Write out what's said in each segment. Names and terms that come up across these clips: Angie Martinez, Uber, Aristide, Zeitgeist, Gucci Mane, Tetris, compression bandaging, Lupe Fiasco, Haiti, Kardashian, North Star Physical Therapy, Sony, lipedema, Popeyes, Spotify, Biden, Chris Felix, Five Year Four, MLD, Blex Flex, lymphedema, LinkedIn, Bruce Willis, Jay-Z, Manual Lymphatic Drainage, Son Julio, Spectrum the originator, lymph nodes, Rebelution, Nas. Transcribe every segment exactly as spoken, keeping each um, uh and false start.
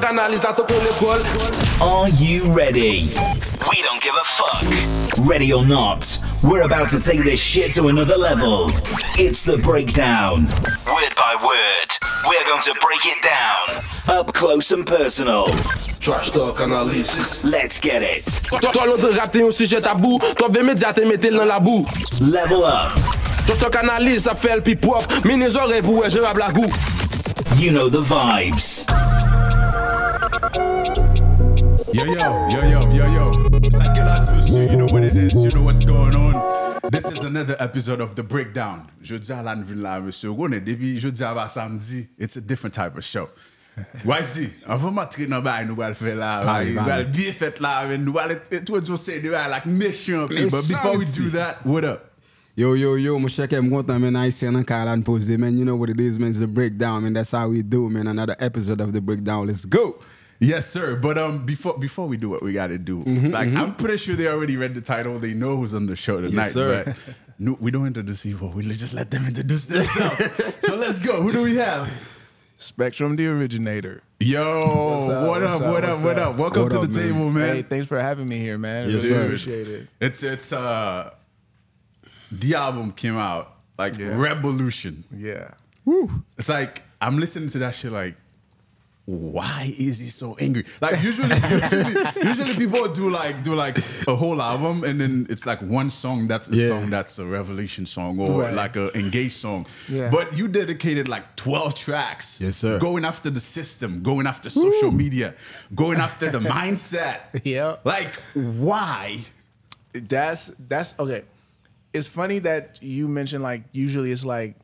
Talk Analysis, that's the only goal. Are you ready? We don't give a fuck. Ready or not, we're about to take this shit to another level. It's the breakdown. Word by word, we're going to break it down. Up close and personal. Trash Talk Analysis. Let's get it. Level up. You know the vibes. Yo, yo, yo, yo, yo, yo. You know what it is, you know what's going on. This is another episode of The Breakdown. Je dis à la là, monsieur. Je dis à samedi. It's a different type of show. Voici, on va montrer nos bails, nous allons faire là, nous allons bien faire là, nous allons toujours say nous allons like méchant. But before we do that, what up? Yo, yo, yo, my check I'm going to, man, I see an Carlan post there, man, you know what it is, man, it's The Breakdown, man, that's how we do, man, another episode of The Breakdown, let's go. Yes, sir, but um, before before we do what we got to do, mm-hmm, like, mm-hmm. I'm pretty sure they already read the title, they know who's on the show tonight, yes, sir. But no, we don't introduce people, we just let them introduce themselves, so let's go, who do we have? Spectrum the originator. Yo, up, what up, up, what up, what up? Welcome what to up, the man. Table, man. Hey, thanks for having me here, man. Yes, really sir. Appreciate it. It's it's uh the album came out like yeah. Rebelution. Yeah. Woo. It's like I'm listening to that shit like, why is he so angry? Like usually usually, usually people do like do like a whole album and then it's like one song that's a yeah. song that's a revelation song or right. like a engaged song. Yeah. But you dedicated like twelve tracks. Yes, sir. Going after the system, going after social Woo. media, going after the mindset. Yeah. Like why? That's that's okay. It's funny that you mentioned like usually it's like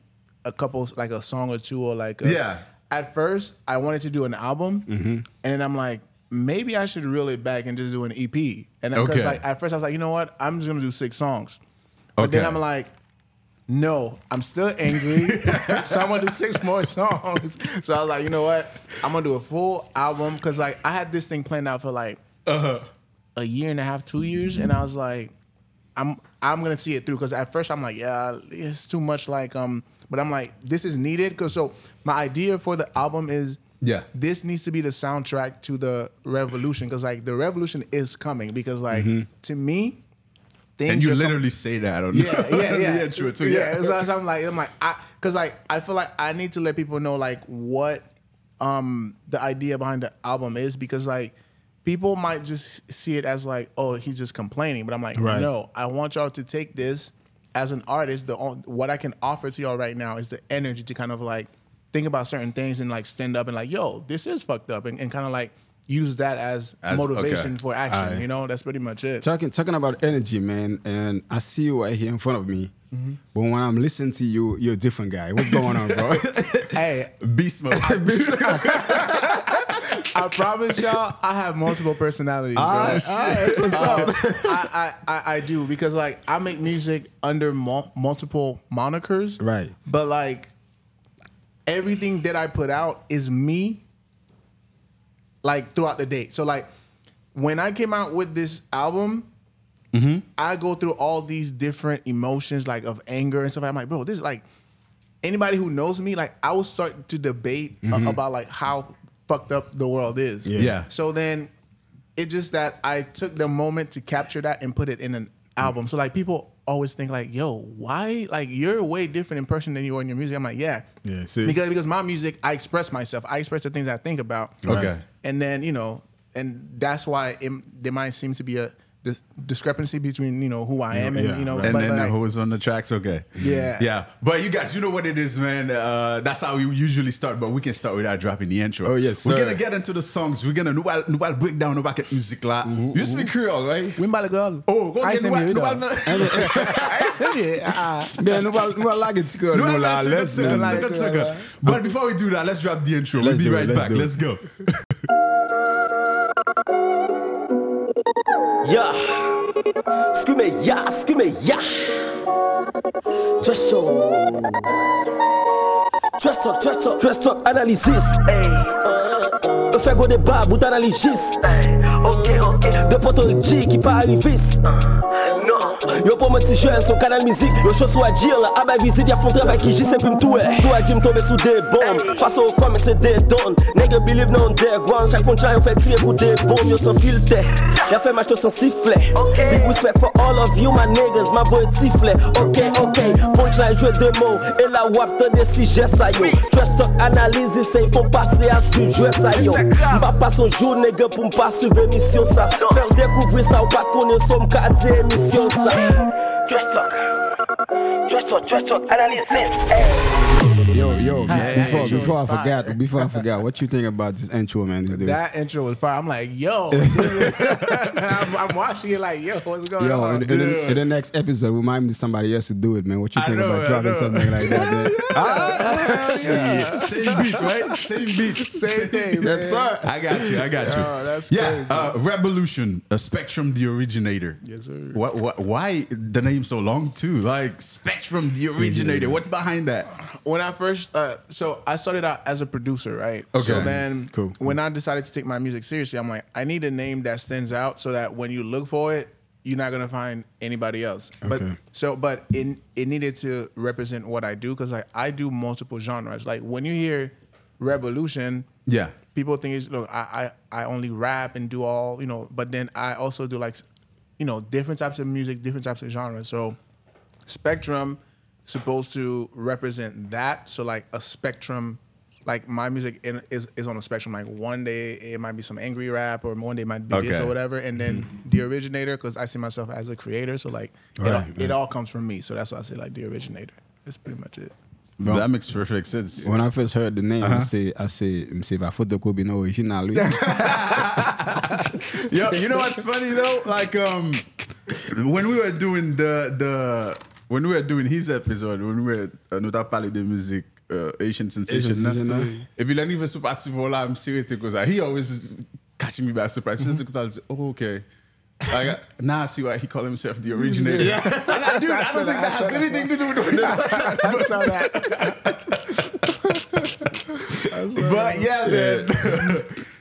a couple like a song or two or like a, yeah. At first, I wanted to do an album, mm-hmm. and then I'm like, maybe I should reel it back and just do an E P. And because okay. like at first I was like, you know what, I'm just gonna do six songs. But okay. then I'm like, no, I'm still angry, so I'm gonna do six more songs. So I was like, you know what, I'm gonna do a full album because like I had this thing planned out for like uh-huh. a year and a half, two years, and I was like, I'm I'm gonna see it through because at first I'm like, yeah, it's too much. Like um, but I'm like, this is needed because so. My idea for the album is yeah. this needs to be the soundtrack to the revolution because like the revolution is coming because like mm-hmm. to me things and you literally com- say that on yeah yeah yeah yeah, yeah, true, true, yeah. yeah. So, so I'm like I'm like I because like I feel like I need to let people know like what um the idea behind the album is because like people might just see it as like oh he's just complaining but I'm like right. no I want y'all to take this as an artist the what I can offer to y'all right now is the energy to kind of like think about certain things and like stand up and like, yo, this is fucked up and, and kind of like use that as, as motivation okay. for action. Right. You know, that's pretty much it. Talking talking about energy, man, and I see you right here in front of me. Mm-hmm. But when I'm listening to you, you're a different guy. What's going on, bro? Hey, beast mode. I promise y'all, I have multiple personalities. Bro. All right, all right, that's what's up. I, I, I, I do because like I make music under mul- multiple monikers. Right. But like, everything that I put out is me, like, throughout the day. So, like, when I came out with this album, mm-hmm. I go through all these different emotions, like, of anger and stuff. I'm like, bro, this is, like, anybody who knows me, like, I will start to debate mm-hmm. a- about, like, how fucked up the world is. Yeah. yeah. So then it's just that I took the moment to capture that and put it in an album. So, like, people always think like, yo, why? Like, you're way different in person than you are in your music. I'm like, yeah. Yeah, see? Because, because my music, I express myself. I express the things I think about. Okay. Right? And then, you know, and that's why it, there might seem to be a dis- discrepancy between, you know, who I am yeah, and, yeah, you know. Right. And but then like, who is on the tracks, okay. Yeah. Yeah. But you guys, you know what it is, man. Uh, that's how we usually start, but we can start without dropping the intro. Oh, yes, sir. We're going to get into the songs. We're going to, nous allons break down about the music là. You speak Creole, right? We about to go. Oh, go get nous allons. Man, no one like it, girl. No, let's go. But before we do that, let's drop the intro. We'll be right back. Let's go. Yeah, scume ya, scume ya. Trash talk, trash talk, trash talk, trash talk analysis. Le fait go débat, bout analysis. Ok, ok. De potes qui parlent vite. Non. Yo pour me petit jeune sur canal musique, yo chose soit dire là, à visite y'a fond travail qui juste imprime tout. Soit Jim tomber sous des bombes, face au com et c'est des dons. Nigga believe non des ground, chaque punchline on fait tirer pour des bombes, yo sans filter. Y'a fait match sans sifflet. Big respect for all of you my niggas, my boy sifflet. OK OK, punchline jouer deux mots et la wap te des sujets ça yo. Trash Talk Analysis, c'est ils font passer à suivre jouer ça yo. M'pas pas son jour nigga pour m'pas suivre émission ça. Faire découvrir ça ou pas connaître son quartier émission ça. Trash Talk, Trash Talk, Trash Talk Analysis. Yo, yo, man, before, before I forgot, before I forgot, what you think about this intro, man? This dude? That intro was fire. I'm like, yo. I'm, I'm watching it like, yo, what's going yo, on? Yo, in, in, in the next episode, remind me somebody else to do it, man. What you think know, about I dropping know. something like that, man? ah, yeah. Same beat, right? Same beat. Same thing, Yes, man. sir. I got you, I got you. Oh, that's yeah, crazy. Uh, Rebelution, uh, Spectrum the originator. Yes, sir. What, what, why the name so long, too? Like, Spectrum the originator. What's behind that? When I first First, uh, so I started out as a producer, right? Okay. So then cool. when I decided to take my music seriously, I'm like, I need a name that stands out so that when you look for it, you're not going to find anybody else. Okay. But so, but it, it needed to represent what I do because like, I do multiple genres. Like when you hear Rebelution, yeah. people think, it's, look, I, I, I only rap and do all, you know, but then I also do like, you know, different types of music, different types of genres. So Spectrum... supposed to represent that, so like a spectrum, like my music in, is is on a spectrum. Like one day it might be some angry rap, or one day it might be okay. this or whatever, and then mm-hmm. the originator, because I see myself as a creator, so like right, it, all, right. it all comes from me. So that's why I say like the originator. That's pretty much it. Bro, that makes perfect sense. When I first heard the name, uh-huh. I say, I say, I say, I photo could be no original. Yo, you know what's funny though? Like um, when we were doing the the. When we were doing his episode, when we were uh, nous avons parlé de musique uh, Asian Sensation, et puis l'année vers ce parti pour là, I'm serious because he always catching me by surprise. Since I was oh okay, I got, now I see why he called himself the originator. Yeah. And I, dude, I don't think that has anything to do with this. I saw that. But yeah, man.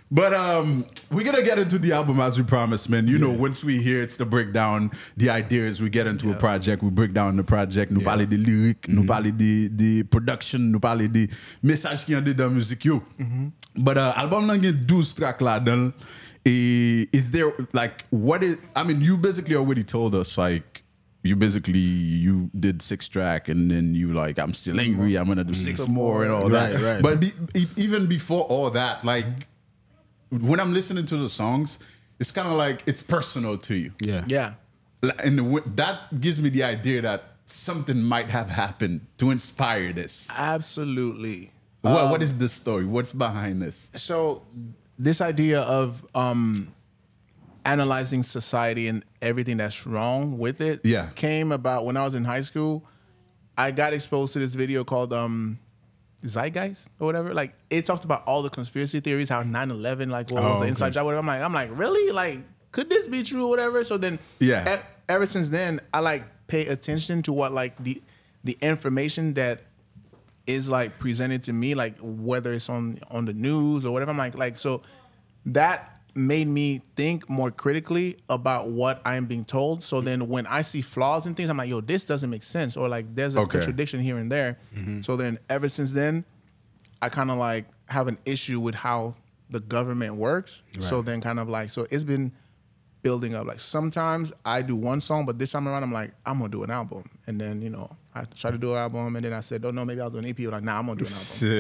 But um, we're going to get into the album as we promised, man. You yeah. know, once we hear it's the breakdown, the idea is we get into yeah. a project, we break down the project, nous yeah. parler de lyrics, mm-hmm. nous parler de, de production, nous parler de message qui en dedans musique yo. Mm-hmm. But uh, album nan gen twelve track la dan. Is there like what is I mean, you basically already told us like you basically you did six track and then you like I'm still angry, I'm going to do six mm-hmm. more and all right, that. Right. But be, even before all that, like when I'm listening to the songs, it's kind of like it's personal to you. Yeah. Yeah. And the, that gives me the idea that something might have happened to inspire this. Absolutely. What, um, what is the story? What's behind this? So this idea of um, analyzing society and everything that's wrong with it yeah. came about when I was in high school. I got exposed to this video called... Um, Zeitgeist or whatever, like it talked about all the conspiracy theories, how nine eleven, like what oh, was the inside okay. job, whatever. I'm like, I'm like, really? Like, could this be true or whatever? So then, yeah. E- ever since then, I like pay attention to what like the the information that is like presented to me, like whether it's on on the news or whatever. I'm like, like so that made me think more critically about what I'm being told. So then, when I see flaws in things, I'm like, "Yo, this doesn't make sense," or like, "There's a okay. contradiction here and there." Mm-hmm. So then, ever since then, I kind of like have an issue with how the government works. Right. So then, kind of like, so it's been building up. Like sometimes I do one song, but this time around, I'm like, "I'm gonna do an album," and then you know, I try to do an album, and then I said, "Oh no, maybe I'll do an E P." I'm like, nah, I'm gonna do an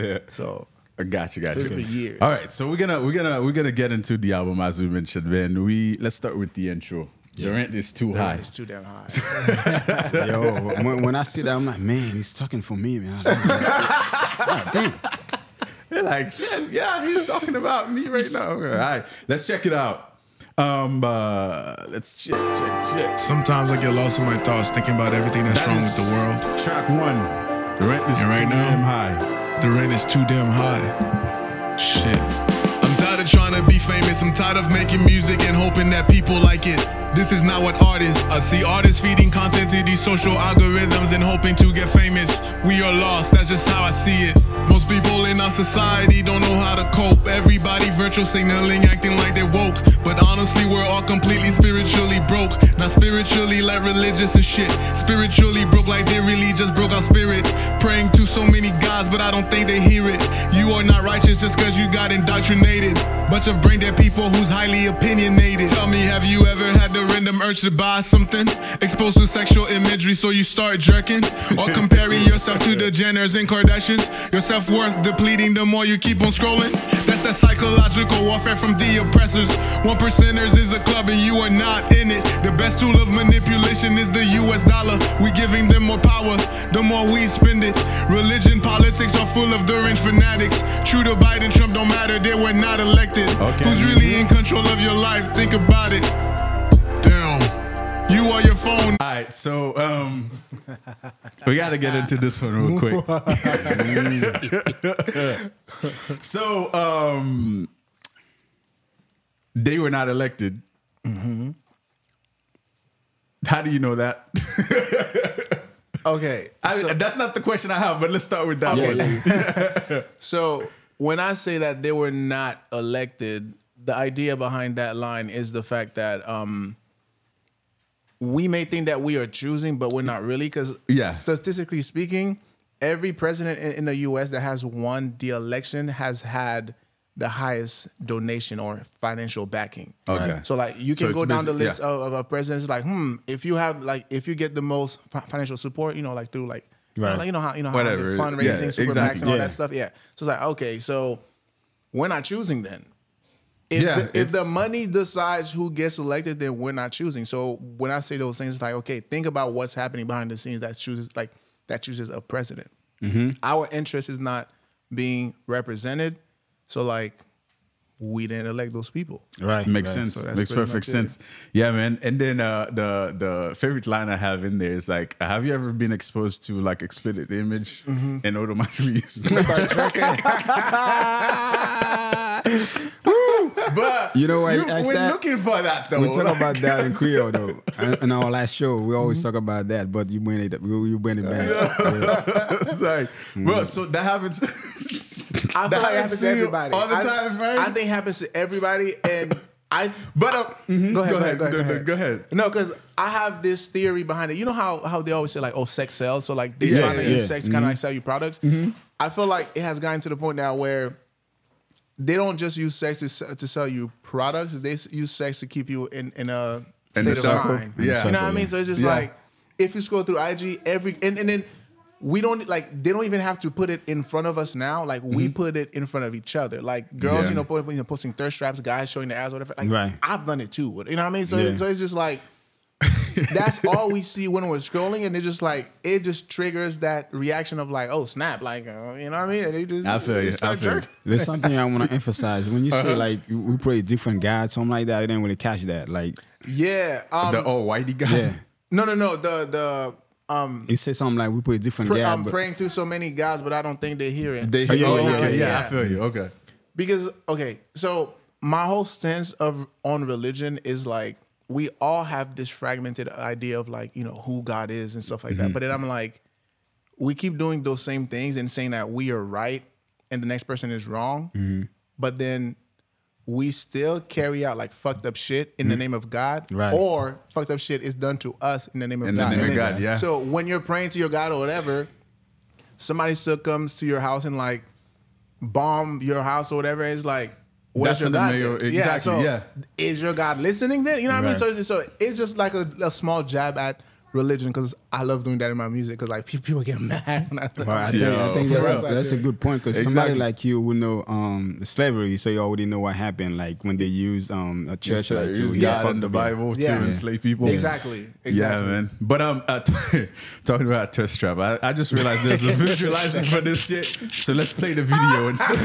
album. So. Gotcha, gotcha. It's been years. All right, so we're gonna we're gonna we're gonna get into the album as we mentioned, man. We let's start with the intro. Yeah. The rent is too the high. It's too damn high. Yo, when, when I see that, I'm like, man, he's talking for me, man. God damn. They're like, shit, yeah, he's talking about me right now. All right, let's check it out. Um, uh, let's check, check, check. Sometimes I get lost in my thoughts, thinking about everything that's that wrong with the world. Track one. The rent is and right too now, damn high. The rent is too damn high. Shit. I'm tired of trying to be famous this. I'm tired of making music and hoping that people like it. This is not what artists are. See, artists feeding content to these social algorithms and hoping to get famous. We are lost, that's just how I see it. Most people in our society don't know how to cope. Everybody virtual signaling, acting like they woke. But honestly, we're all completely spiritually broke. Not spiritually like religious and shit. Spiritually broke like they really just broke our spirit. Praying to so many gods, but I don't think they hear it. You are not righteous just cause you got indoctrinated. Bunch of brain dead people who's highly opinionated. Tell me, have you ever had the random urge to buy something? Exposed to sexual imagery so you start jerking? Or comparing yourself to the Jenners and Kardashians? Your self-worth depleting the more you keep on scrolling? That's that psychological warfare from the oppressors. One percenters is a club and you are not in it. The best tool of manipulation is the U S dollar. We giving them more power, the more we spend it. Religion, politics are full of deranged fanatics. True to Biden, Trump don't matter, they were not elected. Okay. Who's really in control of your life? Think about it. You are your phone. All right, so um, we got to get into this one real quick. So um, they were not elected. Mm-hmm. How do you know that? Okay. So I, that's not the question I have, but let's start with that one. Yeah, yeah, yeah. So when I say that they were not elected, the idea behind that line is the fact that... Um, we may think that we are choosing, but we're not really, because yeah. statistically speaking, every president in the U S that has won the election has had the highest donation or financial backing. Okay. So like you can so go down busy. the list yeah. of, of presidents. Like, hmm, if you have like if you get the most fi- financial support, you know, like through like, right. you know, like you know how you know how like, fundraising, yeah, super exactly. max, and yeah. all that stuff. Yeah. So it's like, okay, so we're not choosing then. If, yeah, the, if the money decides who gets elected, then we're not choosing. So when I say those things, it's like, okay, think about what's happening behind the scenes that chooses, like that chooses a president. Mm-hmm. Our interest is not being represented, so like we didn't elect those people. Right, makes right. sense. So makes perfect sense. It. Yeah, man. And then uh, the the favorite line I have in there is like, have you ever been exposed to like explicit image mm-hmm. and automatically start drinking? But you know what? You, we're that, looking for that though. We talk like, about that in Creole though. In our last show, we always mm-hmm. talk about that. But you win it. You win it back. Yeah. It's like, mm-hmm. bro. So that happens. I that feel like it happens to everybody all the I, time, right? I think it happens to everybody, and I. But uh, mm-hmm. go, ahead, go, ahead, go, ahead, go, ahead, go ahead, go ahead. No, because I have this theory behind it. You know how how they always say like, oh, sex sells. So like they yeah, trying yeah, to yeah. use sex mm-hmm. kind of like sell you products. Mm-hmm. I feel like it has gotten to the point now where. They don't just use sex to, to sell you products. They use sex to keep you in, in a state in of circle. mind. Yeah. Circle, you know what I mean? So it's just yeah. like, if you scroll through I G, every and, and then we don't, like, they don't even have to put it in front of us now. Like, mm-hmm. we put it in front of each other. Like, girls, yeah. you know, posting, you know, posting thirst straps, guys showing their ass, whatever. Like, right. I've done it too. You know what I mean? So, yeah. so it's just like, that's all we see when we're scrolling, and it's just like it just triggers that reaction of like, oh snap, like uh, you know what I mean? And they just, I feel you. I feel you. There's something I want to emphasize when you say uh-huh. like we play different guys, something like that. I didn't really catch that. Like yeah, um, the old whitey guy. Yeah. No, no, no. The the. Um, it says something like we play different pr- guys. I'm praying through so many guys, but I don't think they hear it. They hear oh, yeah, it. Okay, yeah, yeah, I feel you. Okay. Because okay, so my whole stance of on religion is like. We all have this fragmented idea of like, you know, who God is and stuff like mm-hmm. that. But then I'm like, we keep doing those same things and saying that we are right and the next person is wrong. Mm-hmm. But then we still carry out like fucked up shit in mm-hmm. the name of God right. or fucked up shit is done to us in the name of in God. The name of God then, yeah. So when you're praying to your God or whatever, somebody still comes to your house and like bomb your house or whatever. It's like, Where's That's your God? Mayor, exactly. Yeah, so yeah. Is your God listening then? You know what right. I mean? So, so it's just like a, a small jab at religion because I love doing that in my music because like people get mad. When I, like, right, I think, Yo, I think that's, a, that's a good point because exactly. somebody like you will know um, slavery, so you already know what happened. Like when they used um, a church yeah, like to use God in the Bible to yeah. enslave people. Exactly. exactly. Yeah, man. But um, uh, talking about thirst trap, I, I just realized there's a visualizing for this shit. So let's play the video instead.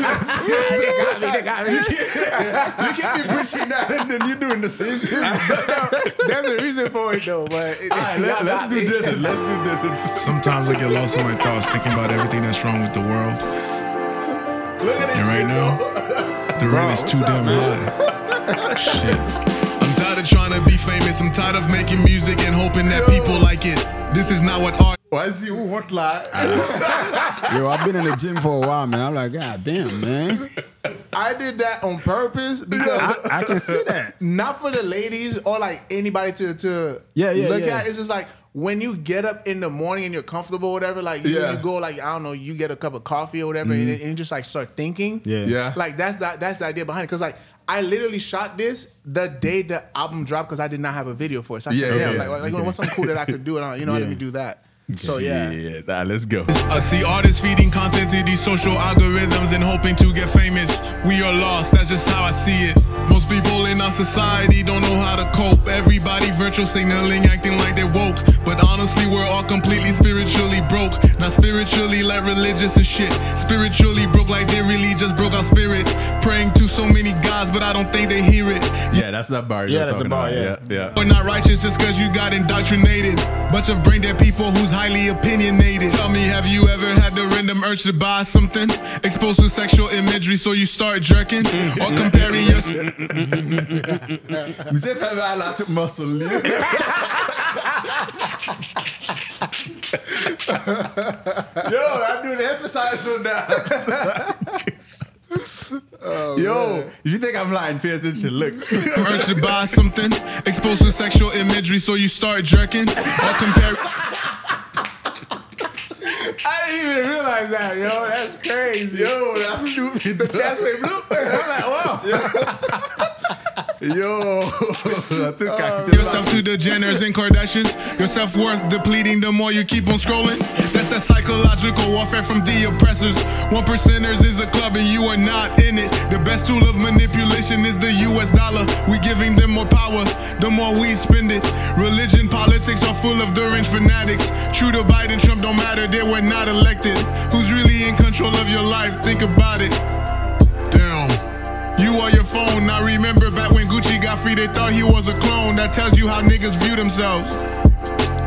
You can't be preaching that and then you're doing the same shit. There's a reason for it though, but. It, right, let, Let's do this and let's do this. Sometimes I get lost in my thoughts thinking about everything that's wrong with the world. Look at and right now, the rate is too damn high. Shit. I'm tired of trying to be famous. I'm tired of making music and hoping that people like it. This is not what art. Why is you what like? Yo, I've been in the gym for a while, man. I'm like, God damn, man. I did that on purpose because I, I can see that. Not for the ladies or like anybody to to yeah, yeah, look yeah. at. It's just like when you get up in the morning and you're comfortable or whatever, like you, yeah. you go like, I don't know, you get a cup of coffee or whatever mm-hmm. and, and you just like start thinking. Yeah. yeah. Like that's that that's the idea behind it. Cause like I literally shot this the day the album dropped because I did not have a video for it. So I yeah, said, yeah, yeah, like, like okay. you know, what's something cool that I could do? And I, you know, yeah. let me do that. So yeah, yeah. Nah, let's go. I see artists feeding content to these social algorithms and hoping to get famous. We are lost. That's just how I see it. Most people in our society don't know how to cope. Everybody virtual signaling, acting like they're woke. But honestly, we're all completely spiritually broke. Not spiritually like religious and shit. Spiritually broke like they really just broke our spirit. Praying to so many gods, but I don't think they hear it. Yeah, that's that bar. Yeah, that's a bar. Yeah, yeah. But not righteous just because you got indoctrinated. Bunch of brain dead people who's highly opinionated. Tell me, have you ever had the random urge to buy something? Exposed to sexual imagery, so you start jerking or comparing your. Vous êtes fait à la muscle. Yo, I do the emphasis on that. Oh, yo, man. If you think I'm lying, pay attention, look. Urge to buy something, exposed to sexual imagery, so you start jerking or comparing. I didn't even realize that, yo. That's crazy. Yo, that's stupid. The chest went blue. I'm like, wow. Yo. I took uh, yourself to the Jenners and Kardashians. Your self-worth depleting the more you keep on scrolling. That's that psychological warfare from the oppressors. One percenters is a club and you are not in it. The best tool of manipulation is the U S dollar. We giving them more power, the more we spend it. Religion, politics are full of deranged fanatics. True to Biden, Trump don't matter, they were not elected. Who's really in control of your life? Think about it. Damn. You are your phone. I remember back when Gucci got free, they thought he was a clone. That tells you how niggas view themselves.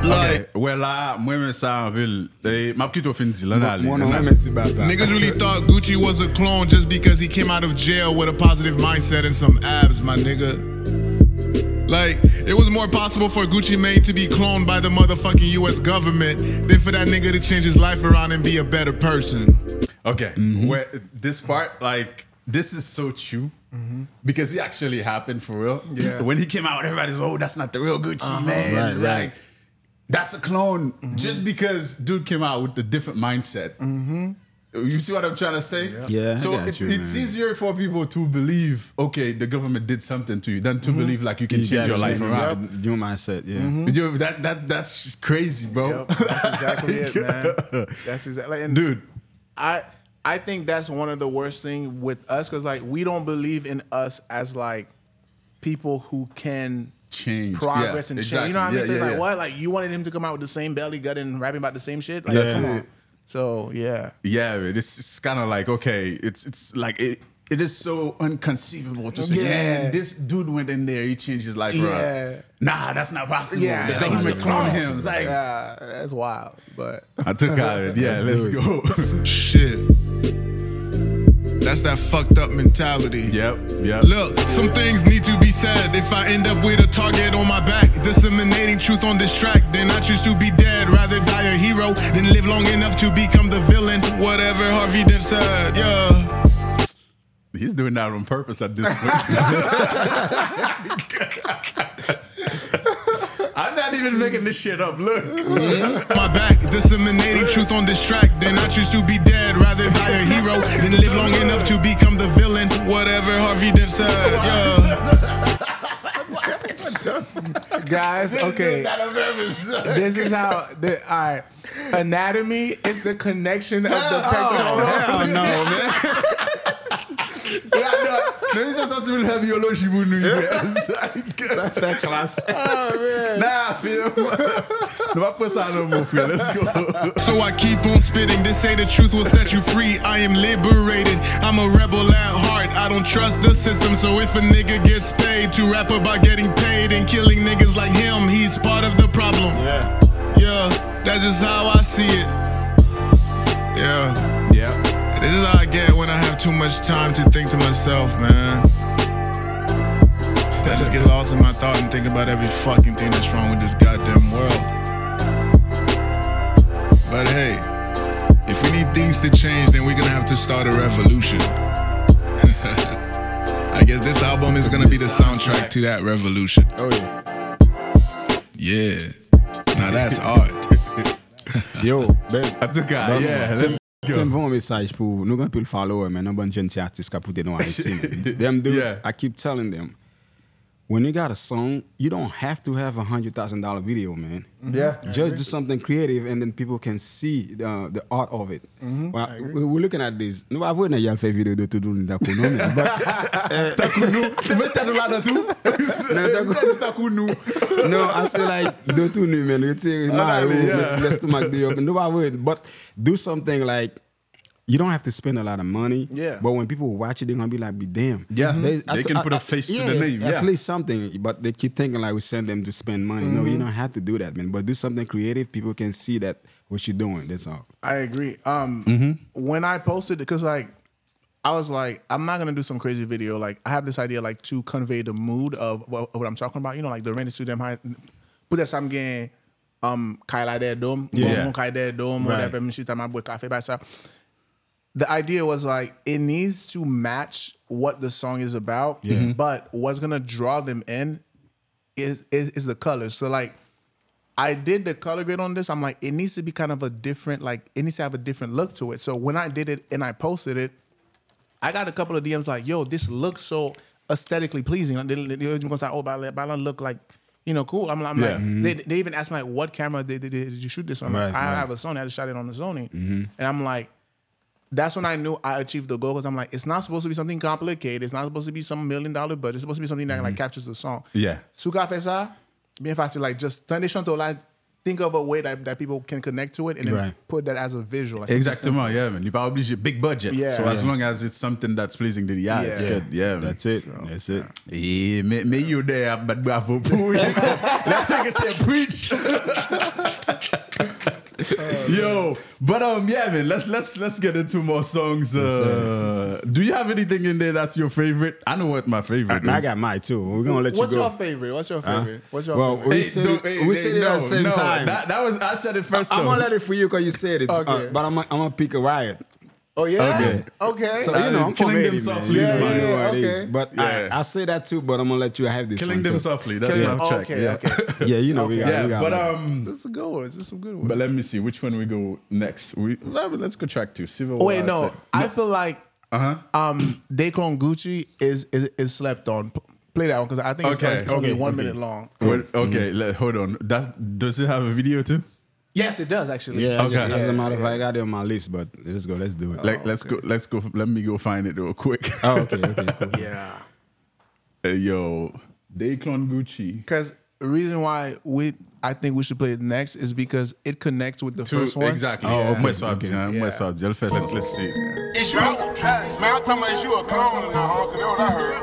Like, okay, well, I, women sound real. They, my kid was finishing. Niggas really thought Gucci was a clone just because he came out of jail with a positive mindset and some abs, my nigga. Like, it was more possible for Gucci Mane to be cloned by the motherfucking U S government than for that nigga to change his life around and be a better person. Okay, mm-hmm. Where, this part, like, this is so true mm-hmm. because it actually happened for real. Yeah. When he came out, everybody's oh, that's not the real Gucci uh-huh, Mane. Right, like, right. That's a clone mm-hmm. just because dude came out with a different mindset. Mm-hmm. You see what I'm trying to say? Yeah. yeah so it, you, it's easier for people to believe, okay, the government did something to you, than to mm-hmm. believe like you can you change your life around. Yep. Your mindset, yeah. Mm-hmm. Dude, that that that's just crazy, bro. Yep, that's exactly it, man. That's exactly. Like, dude, I I think that's one of the worst things with us because like we don't believe in us as like people who can change, progress, yeah, and exactly. change. You know what yeah, I mean? So yeah, it's yeah. like what? Like you wanted him to come out with the same belly gut and rapping about the same shit? Like, yeah. Come on. So yeah, yeah. This is kind of like okay. It's it's like it. It is so inconceivable to say, yeah. man, this dude went in there, he changed his life, yeah. bro. Nah, that's not possible. Yeah, the government cloned him. It's like, yeah, that's wild. But I took out it. Yeah, let's, let's go. Shit. That's that fucked up mentality. Yep, yep. Look, some things need to be said. If I end up with a target on my back, disseminating truth on this track, then I choose to be dead. Rather die a hero than live long enough to become the villain. Whatever Harvey Dent said, yeah. He's doing that on purpose at this point. I'm not even making this shit up, look. Mm-hmm. My back, disseminating truth on this track. Then I choose to be dead, rather die a hero than live long enough to become the villain. Whatever Harvey Dent said, yeah. Guys, okay. This is how, the, all right. Anatomy is the connection of the pectoral. No, man. Même si ça, tu veux le faire biologie pour nous. Ça fait classe. Oh, man. Nah, film. Ne va pas ça, non, mon frère. Let's go. So I keep on spitting. They say the truth will set you free. I am liberated. I'm a rebel at heart. I don't trust the system. So if a nigga gets paid to rap about getting paid and killing niggas like him, he's part of the problem. Yeah. Yeah. That's just how I see it. Yeah. Yeah. This is how I get when I have too much time to think to myself, man. I just get lost in my thought and think about every fucking thing that's wrong with this goddamn world. But hey, if we need things to change, then we're gonna have to start a revolution. I guess this album is gonna be the soundtrack to that revolution. Oh yeah. Yeah. Now that's art. Yo, ben. En tout cas, yeah. Let's go. T'as un message pour nous grands follower, mais non bon jeune artiste capoté dans Haiti. Them dudes, yeah. I keep telling them, when you got a song, you don't have to have a one hundred thousand dollars video, man. Mm-hmm. Yeah. Just do something creative and then people can see the, the art of it. Mm-hmm. Well, we're looking at this. Nous avons vu y'all fait vidéo de tout le monde d'accord non mais ta counou, mettez nous là dans tout. Non, ta counou. No, I say like de tout nu man, retire my let's to make the up. Nous avons but do something like you don't have to spend a lot of money, yeah. But when people watch it, they're gonna be like, "Be damn." Yeah, mm-hmm. they, they can I, put I, a face yeah, to the name. At yeah. least something. But they keep thinking like we send them to spend money. Mm-hmm. No, you don't have to do that, man. But do something creative. People can see that what you're doing. That's all. I agree. Um, mm-hmm. When I posted, because like I was like, I'm not gonna do some crazy video. Like I have this idea, like to convey the mood of what, what I'm talking about. You know, like the rent is too damn high. Put that some game. Um, Kaila de dom, yeah, Kaila dom, whatever. Mishita my boy cafe by side. The idea was like, it needs to match what the song is about, yeah. But what's gonna draw them in is, is is the colors. So like, I did the color grade on this. I'm like, it needs to be kind of a different, like it needs to have a different look to it. So when I did it and I posted it, I got a couple of D Ms like, yo, this looks so aesthetically pleasing. Like, they, they were gonna say, oh, but I don't look like, you know, cool. I'm, I'm yeah. like, mm-hmm. they, they even asked me like, what camera did, did, did you shoot this on? Right, like, I right. have a Sony. I just shot it on the Sony, mm-hmm. and I'm like. That's when I knew I achieved the goal because I'm like, it's not supposed to be something complicated. It's not supposed to be some million dollar budget. It's supposed to be something that like captures the song. Yeah. Suka Fesa, bien facile, like just turn this into like think of a way that, that people can connect to it and then right. put that as a visual. Like Exactement, yeah, man. You're probably a big budget. Yeah. So yeah. as long as it's something that's pleasing to the eye, yeah. it's good. Yeah, man. That's it. So, that's it. Yeah, yeah me, me you there, but bravo pour you. That nigga said preach. Uh, Yo, but um, yeah, man. Let's let's let's get into more songs. Uh, do you have anything in there that's your favorite? I know what my favorite I, is. I got mine too. We're gonna let What's you go. What's your favorite? What's your favorite? Huh? What's your well, favorite? We hey, said it, hey, we hey, said hey, it no, at the same no, time. That, that was I said it first. I, I'm gonna let it for you because you said it. Okay. Uh, but I'm I'm gonna pick a riot. Oh yeah. Okay. Okay. So you know I'm killing them softly. Yeah, yeah, yeah, okay. Is. But yeah. I I say that too. But I'm gonna let you have this. Killing one, them so. Softly. That's yeah. my track. Okay. Yeah. Okay. yeah. You know okay. we got. Yeah. We got but like, um, that's a good one. That's some good one. But let me see which one we go next. We let's go track two. Civil War. Wait, no. no. I feel like uh huh. Um, Daikon Gucci is, is is slept on. Play that one because I think it's, okay. like, it's okay. only one okay. minute long. Wait, okay. Mm-hmm. Let, hold on. That does it have a video too? Yes, it does actually. Yeah, okay. Just, it doesn't matter if I got it on my list, but let's go. Let's do it. Like, oh, let's okay. go. Let's go. Let me go find it real quick. Oh, okay. Okay. Cool. Yeah. Hey, yo, Daikon Gucci. Because the reason why we, I think we should play it next is because it connects with the to, first one. Exactly. Yeah. Oh, I'm West Saudi. I'm West Saudi. Let's let's see. It's you. Man, I'm talking about you a clown now. You know what I heard?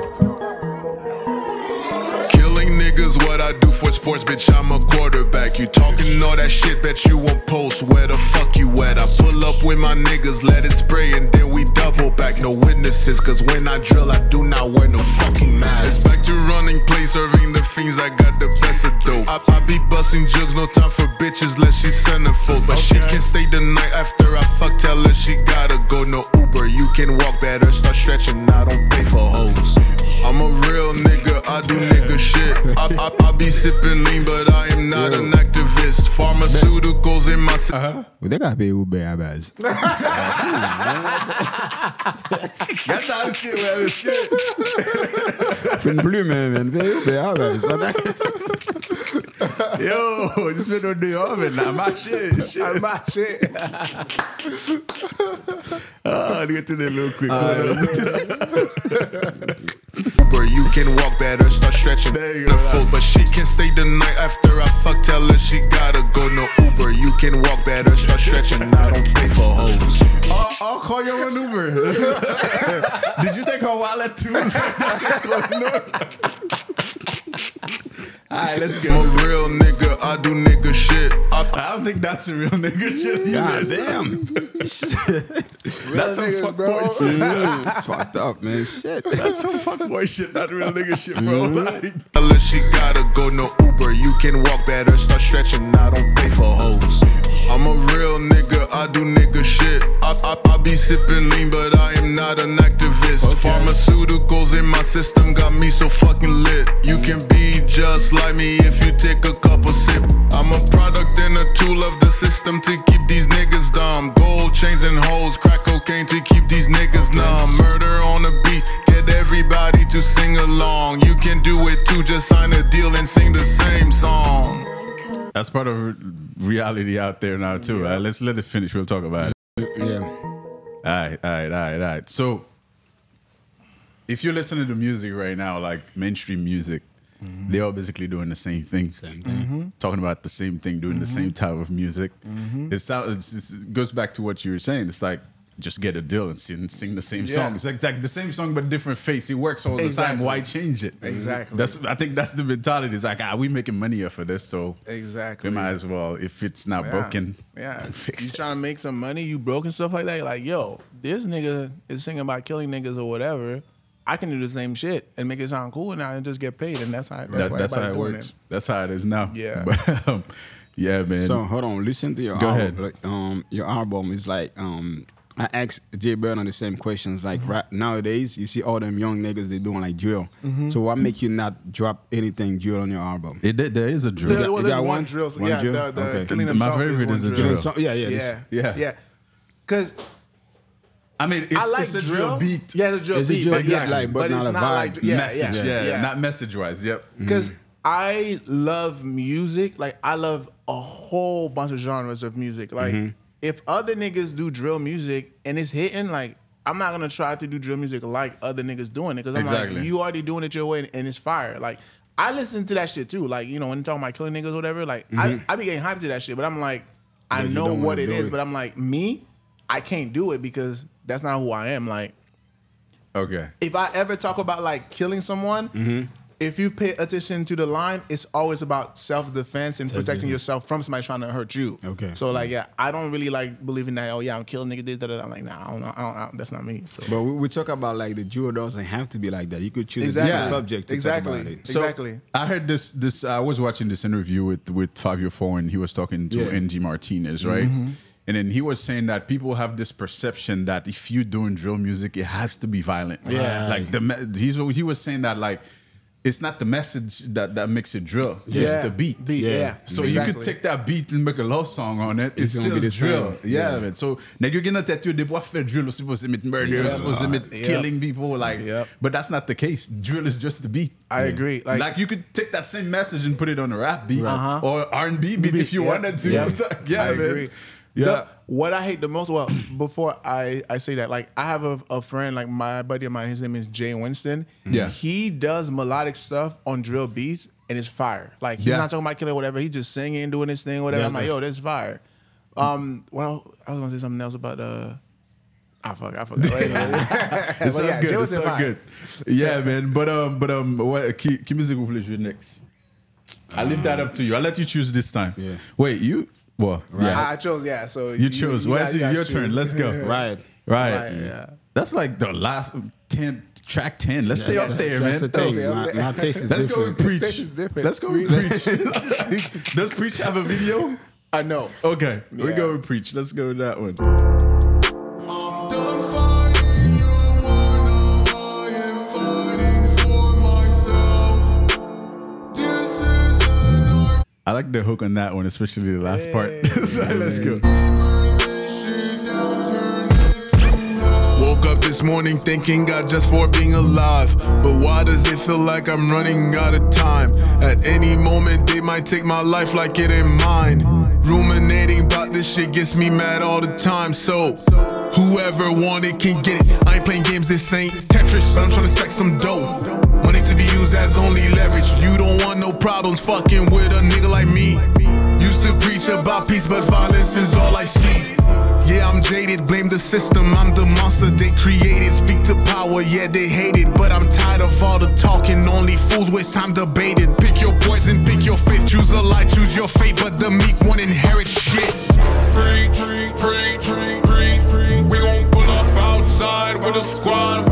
Killing niggas, what I do. For sports, bitch, I'm a quarterback. You talking all that shit that you won't post. Where the fuck you at? I pull up with my niggas, let it spray, and then we double back. No witnesses, cause when I drill, I do not wear no fucking mask. It's back to running play, serving the fiends, I got the best of dope. I, I be busting jugs, no time for bitches, let she centerfold. But okay. she can't stay the night after I fuck, tell her she gotta go. No Uber, you can walk better, start stretching, I don't pay for hoes. I'm a real nigga, I do nigga shit. I, I, I be sipping lean, but I am not Yo. An activist. Pharmaceuticals in my city. Uh-huh. Well, they gotta pay Uber, I bet. That's how I see it, man. Shit. Fin blue, man, man. Pay Uber, I bet. Yo, just been on the oven, I'm my shit. shit. I'm my shit. Oh, I'll get to the little quick. Uh, Uber, you can walk better, start stretching the fold. But she can't stay the night after I fuck, tell her she gotta go. No Uber, you can walk better, start stretching. I don't pay for hoes. I'll, I'll call you an Uber. Did you take her wallet too? That's what's going on. All right, let's go. I'm a real nigga. I do nigga shit. I, I don't think that's a real nigga shit. God damn. That's some fuck boy shit. It's fucked up, man. Shit. That's some fuck boy shit. Not real nigga shit, bro. Like, unless she gotta go, no Uber. You can walk better. Start stretching. I don't pay for hoes. I'm a real nigga, I do nigga shit. I, I, I be sipping lean, but I am not an activist. Okay. Pharmaceuticals in my system got me so fucking lit. You can be just like me if you take a couple sip. I'm a product and a tool of the system to keep these niggas dumb. Gold chains and hoes, crack cocaine to keep these niggas numb. Murder on the beat, get everybody to sing along. You can do it too, just sign a deal and sing the same song. That's part of reality out there now too. Yeah. Right, let's let it finish. We'll talk about it. Yeah. All right, all right, all right, all right. So, if you're listening to music right now, like mainstream music, mm-hmm. they're all basically doing the same thing. Same thing. Mm-hmm. Talking about the same thing, doing mm-hmm. the same type of music. Mm-hmm. It sounds. It goes back to what you were saying. It's like just get a deal and sing, sing the same yeah. song. It's exactly like the same song but different face. It works all the exactly. time. Why change it? Exactly. That's I think that's the mentality. It's like, ah, we making money off of this, so exactly. we might as well. If it's not yeah. broken, yeah. fix you it. Trying to make some money, you broke and stuff like that. You're like, yo, this nigga is singing about killing niggas or whatever. I can do the same shit and make it sound cool, and I just get paid, and that's how that's, that, why that's how it works. It. That's how it is now. Yeah. But, um, yeah, man. So hold on, listen to your Go album. Ahead. Like, um, your album is like. Um, I asked Jay Bird on the same questions. Like, mm-hmm. right nowadays, you see all them young niggas, they doing like drill. Mm-hmm. So what make you not drop anything drill on your album? It did, there is a drill. There, well, you got one, one drill. So one yeah, drill? The, the okay. Killing My favorite is, is a drill. drill. Yeah, yeah, yeah, yeah, yeah. Because I mean, it's, I like it's a drill beat. Yeah, it's a drill it's beat. A drill but, yeah, like, but, but not it's a not vibe. Like yeah, message. Yeah, yeah, yeah, yeah. Not message wise. Yep. Because mm-hmm. I love music. Like, I love a whole bunch of genres of music. Like. Mm-hmm. If other niggas do drill music and it's hitting, like, I'm not going to try to do drill music like other niggas doing it. Because I'm exactly. like, you already doing it your way and it's fire. Like, I listen to that shit too. Like, you know, when you're talking about killing niggas or whatever, like, mm-hmm. I, I be getting hyped to that shit. But I'm like, yeah, I know what it is. It. But I'm like, me, I can't do it because that's not who I am. Like, okay. If I ever talk about, like, killing someone, mm-hmm. if you pay attention to the line, it's always about self-defense and protecting yourself from somebody trying to hurt you. Okay. So, like, yeah, I don't really, like, believing that, oh, yeah, I'm killing niggas, da, da, da. I'm like, nah, I don't know. I don't, I don't, that's not me. So. But we, we talk about, like, the drill doesn't have to be like that. You could choose exactly. a different yeah. subject to exactly. talk about it. So exactly. I heard this, this. I was watching this interview with, with Five Year Four, and he was talking to yeah. Angie Martinez, right? Mm-hmm. And then he was saying that people have this perception that if you're doing drill music, it has to be violent. Yeah. Right. Like, the he's, he was saying that, like, it's not the message that, that makes it drill. Yeah. It's the beat. The, yeah. yeah. So exactly. you could take that beat and make a love song on it. It's, it's still be drill. Yeah, yeah, man. So nigga, you're gonna tattoo the boy for drill. You're supposed to meet murder. You're supposed to meet killing people. Like, yep. but that's not the case. Drill is just the beat. I yeah. agree. Like, like, you could take that same message and put it on a rap beat uh-huh. or R and B beat, beat if you yep. wanted to. Yep. Like, yeah, I man. Agree. Yeah. The, what I hate the most. Well, before I, I say that, like, I have a, a friend, like my buddy of mine. His name is Jay Winston. Yeah. He does melodic stuff on drill beats, and it's fire. Like, he's yeah. not talking about killing or whatever. He's just singing, doing his thing, whatever. Yeah, I'm like, yo, that's fire. Um. Well, I was gonna say something else about uh. I fuck. I forgot. Right it's all yeah, good. It's all good. Yeah, man. But um. But um. What key, key music vous voulez jouer next? I leave that up to you. I let you choose this time. Yeah. Wait, you. Well, right. yeah. I chose, yeah. So you, you chose. You well, it's your turn. Choose. Let's go. right. right, right. Yeah, that's like the last ten track ten. Let's yeah, stay up there, man. The thing. My, my taste is Let's different. Go and preach. Let's go and preach. Does preach have a video? I know. Okay, yeah. we go and preach. Let's go with that one. I like the hook on that one, especially the last hey, part. So hey. Let's go. Woke up this morning thanking God just for being alive. But why does it feel like I'm running out of time? At any moment, they might take my life like it ain't mine. Ruminating about this shit gets me mad all the time. So, whoever want it can get it. I ain't playing games, this ain't Tetris, but I'm trying to stack some dough. Money to be used as only leverage. You don't want no problems fucking with a nigga like me. Used to preach about peace, but violence is all I see. Yeah, I'm jaded, blame the system, I'm the monster they created. Speak to power, yeah, they hate it, but I'm tired of all the talking on only fools waste time debating. Pick your poison, pick your faith, choose a lie, choose your fate, but the meek won't inherit shit. Free, free, free, free, free, free. We gon' pull up outside with a squad.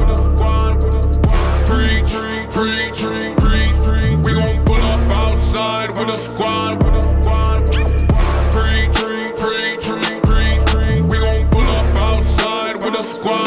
Free, free, free, free, free, free. We gon' pull up outside with a squad. Free, free, free, free, free, free. We gon' pull up outside with a squad.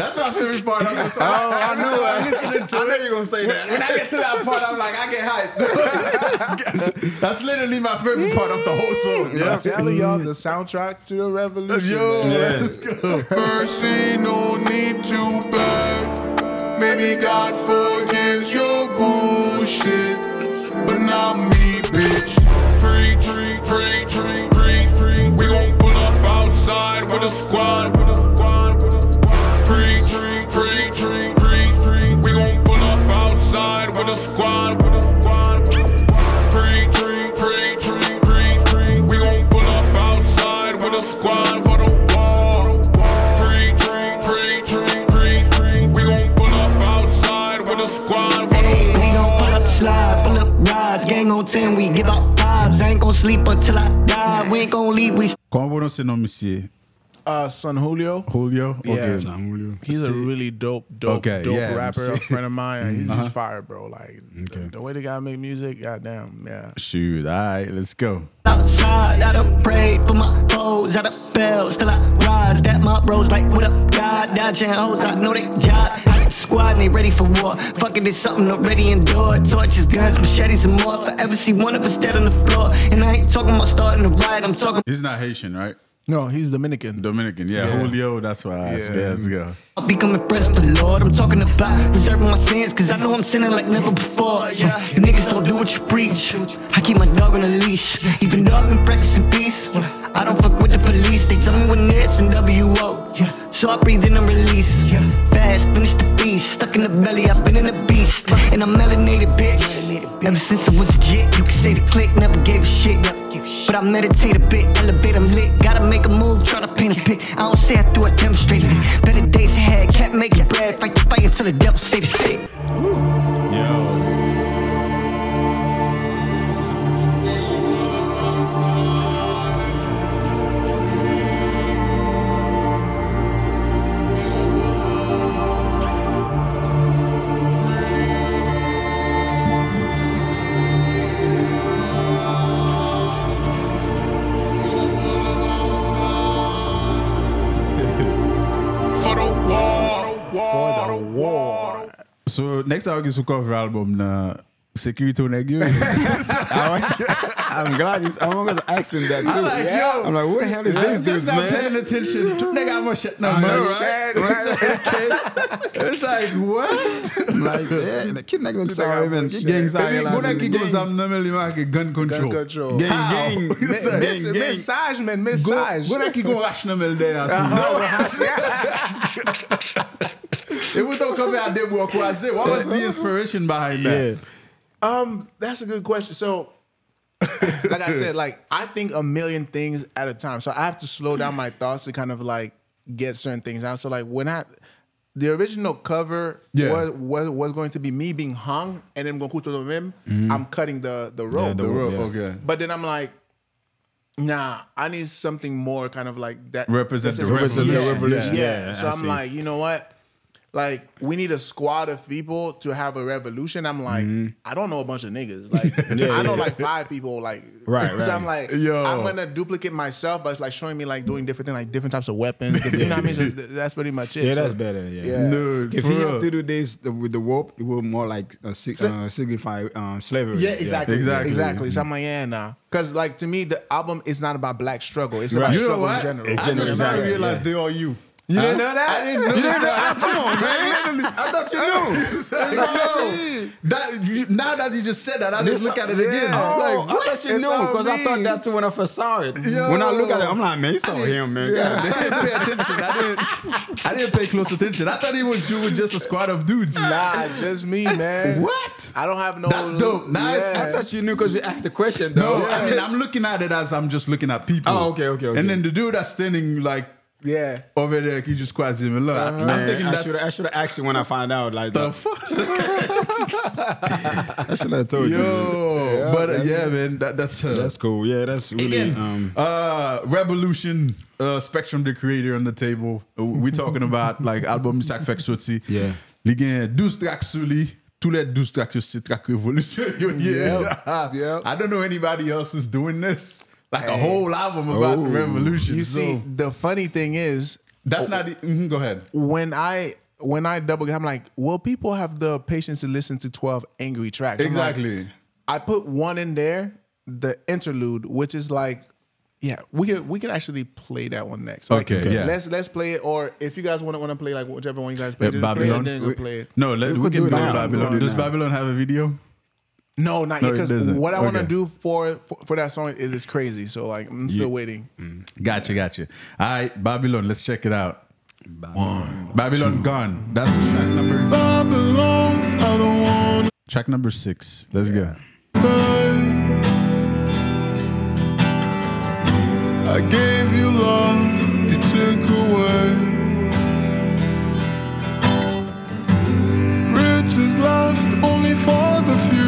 That's my favorite part of that song. Oh, I know. I'm listening to it. I know you're going to say that. When I get to that part, I'm like, I get hyped. That's literally my favorite part of the whole song. Yeah. I'm telling y'all, the soundtrack to the revolution. Yo, yeah. Let's go. Mercy, no need to beg. Maybe God forgives your bullshit, but not me, bitch. Free, free, free, free, free, free. We gon' pull up outside with a squad. With a squad, with a squad, free, free, free, free, free, free. We gon' pull up outside with a squad for the war. Free, free, free, free, free, free. We gon' pull up outside with a squad for the war. We gon' pull up slide, pull up rides, gang on ten. We give out vibes. I ain't gon' sleep until I die. We ain't gon' leave. We. Comment vous nommez monsieur? Uh, Son Julio. Julio? Okay. Yeah. Son Julio. He's a really dope, dope, okay. dope yeah. rapper, a friend of mine. And he's uh-huh. just fire, bro. Like, okay. the, the way the guy make music, goddamn, yeah. Shoot, all right, let's go. Outside, I done prayed for my hoes, I done fell, still I rise. That my bros, like, what up, God? Dodging hoes, I know they job. I squad and they ready for war. Fucking did something already endured. Torches, guns, machetes, and more. If I ever see one of us dead on the floor. And I ain't talking about starting a riot, I'm talking. He's not Haitian, right? No, he's Dominican. Dominican, yeah. yeah. Julio, that's why I asked. Yeah. yeah, let's go. I'll become a friend for the Lord. I'm talking about preserving my sins, because I know I'm sinning like never before. Yeah. You niggas don't do what you preach. I keep my dog on a leash. Even though I've been practicing peace, I don't fuck with the police. They tell me when it's in W O. Yeah. So I breathe in and release. Yeah. Fast, finish the feast. Stuck in the belly, I've been in the beast. And I'm melanated, bitch. Ever since I was a jit, you can say the click, never gave a shit. But I meditate a bit, elevate, I'm lit. Gotta make a move, tryna paint a pic. I don't say I do, I demonstrated it. Better days ahead, can't make it bread. Fight the fight until the devil say the sick. Ooh. Yo. So next time we cover album na Security Negio. I'm glad he's, I'm gonna ask him that too. I'm like, yeah. yo, I'm like, what the hell is yeah, this dude, man? Paying attention. Nigga, I'm a shit no more. Right? right. It's like what? Like yeah, the kid nigga sorry man. Gang sorry. When I kick goes I'm normally like gun control. Gun control. Gang gang. Gang message man message. When I kick go rational there. No. It would not come out there. What was the inspiration behind that? Yeah. Um, that's a good question. So, like I said, like I think a million things at a time. So I have to slow down my thoughts to kind of like get certain things out. So like when I, the original cover yeah. was, was was going to be me being hung and then go to the rim. Mm-hmm. I'm cutting the the rope. Yeah, the, the rope. rope yeah. Okay. But then I'm like, nah, I need something more kind of like that. Represent the revolution. revolution. Yeah. yeah. yeah. yeah so I I'm see. like, you know what? Like, we need a squad of people to have a revolution. I'm like, mm-hmm. I don't know a bunch of niggas. Like, yeah, I know yeah. like five people. Like, right, right. So I'm like, Yo. I'm gonna duplicate myself, but it's like showing me like doing different things, like different types of weapons. You know what I mean? So that's pretty much it. Yeah, so, that's better. Yeah, yeah. Dude, if he had to do this the, with the rope, it would more like uh, sig- uh, signify um, slavery. Yeah, exactly, yeah. exactly, exactly. So I'm like, yeah, nah. Because, like, to me, the album is not about black struggle. It's right. about you struggle in general. In general. I just now realized yeah. they are you. You didn't know that? I didn't know you didn't that. Know, come on, man. I thought you knew. That, you, now that you just said that, I just look at it yeah. again. Oh, like, I thought you knew, because I thought that's when I first saw it. Yo. When I look at it, I'm like, man, you saw him, man. Yeah, I didn't pay attention. I didn't, I didn't pay close attention. I thought he was doing just a squad of dudes. Nah, just me, man. What? I don't have no... That's dope. Now yes. it's, I thought you knew because you asked the question, though. No, yeah. I mean, I'm looking at it as I'm just looking at people. Oh, okay, okay, okay. And then the dude that's standing, like, yeah, over there, you just quite him and look. Uh-huh. Man, I'm thinking I should I should have asked you when I find out. Like the like, fuck, I should have told Yo, you. Yo, yeah, but uh, yeah, it. man, that, that's uh, that's cool. Yeah, that's really um, uh, Rebelution, uh, Spectrum the creator on the table. We talking about like album sacrifice sorti. Yeah, les gains douze tracks soli. Tous les douze tracks c'est track révolution. Yeah, yeah. I don't know anybody else who's doing this. Like hey. a whole album about oh. the revolution. You so. see, the funny thing is... That's oh, not... It. Mm-hmm, go ahead. When I when I double... I'm like, will people have the patience to listen to twelve angry tracks? Exactly. Like, I put one in there, the interlude, which is like... Yeah, we could we could actually play that one next. Like, okay, yeah. Let's let's play it, or if you guys want to want to play like whichever one you guys play, yeah, just Babylon. Play it, then go play it. No, let, we, we can do, do Babylon. Do Does Babylon have a video? No, not yet, because no, what I okay. want to do for, for for that song is it's crazy. So, like, I'm still yeah. waiting. Mm. Gotcha, gotcha. All right, Babylon, let's check it out. Babylon, One, Babylon two. Gone. That's track number... Babylon, I don't want... Track number six. Let's yeah. go. I gave you love, you took away. Riches left only for the few.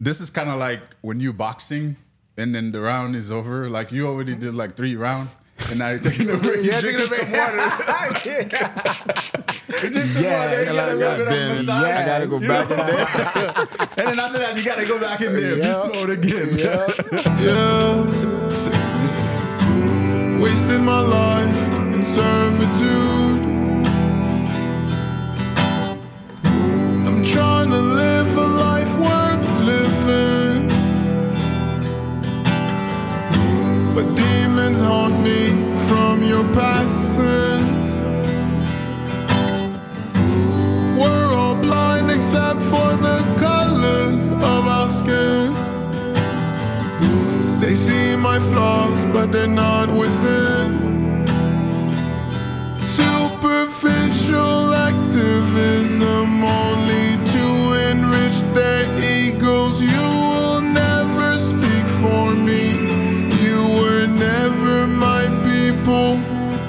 This is kind of like when you boxing and then the round is over. Like you already did like three rounds and now you're taking a break. You're drinking some water. You drink some yeah, water. You got a little bit of massage. Yeah, I got to go back in there. And then after that, you got to go back in there. Yep. Beast mode again. Yep. Yeah. Wasting my life in servitude. I'm trying to live a life worth living, but demons haunt me from your past sins. We're all blind except for the colors of our skin. They see my flaws, but they're not within. Superficial activism only to enrich their egos. You will never speak for me. You were never my people.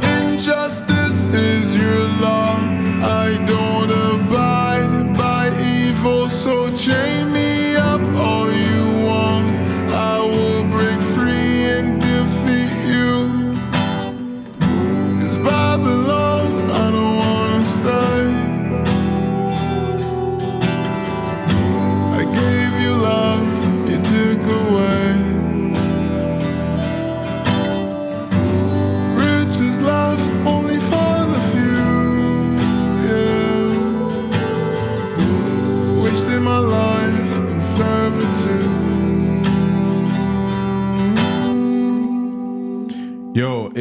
Injustice is your law. I don't abide by evil, so chain me up all you want. I will break free and defeat you. It's Babylon, I don't wanna stay. My life in servitude. Yo, eh,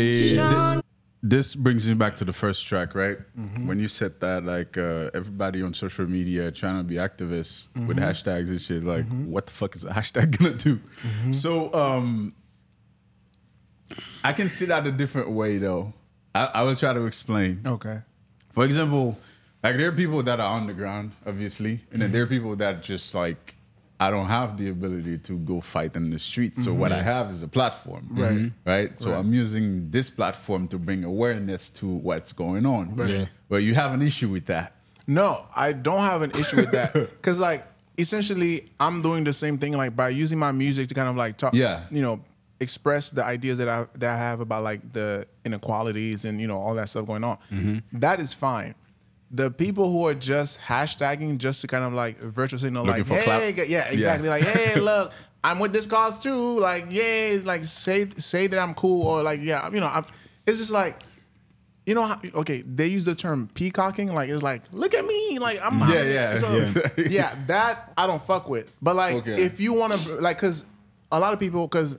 th- this brings me back to the first track, right? Mm-hmm. When you said that, like, uh, everybody on social media trying to be activists mm-hmm. with hashtags and shit, like, mm-hmm. what the fuck is a hashtag gonna do? Mm-hmm. So, um, I can see that a different way, though. I, I will try to explain. Okay. For example... Like, there are people that are on the ground, obviously. And then mm-hmm. there are people that just, like, I don't have the ability to go fight in the streets. Mm-hmm. So what yeah. I have is a platform, right? Mm-hmm. right? So right. I'm using this platform to bring awareness to what's going on. Right. Yeah. But you have an issue with that. No, I don't have an issue with that. Because, like, essentially, I'm doing the same thing, like, by using my music to kind of, like, talk, yeah. you know, express the ideas that I, that I have about, like, the inequalities and, you know, all that stuff going on. Mm-hmm. That is fine. the people who are just hashtagging just to kind of like virtual signal, looking like, for hey, clout. yeah, exactly, yeah. like, hey, look, I'm with this cause too, like, yeah, like say say that I'm cool, or like, yeah, you know, I'm, it's just like, you know, okay, they use the term peacocking, like it's like, look at me, like I'm, yeah, yeah, so, yeah, yeah, that I don't fuck with, but like okay. if you want to, like, because a lot of people, because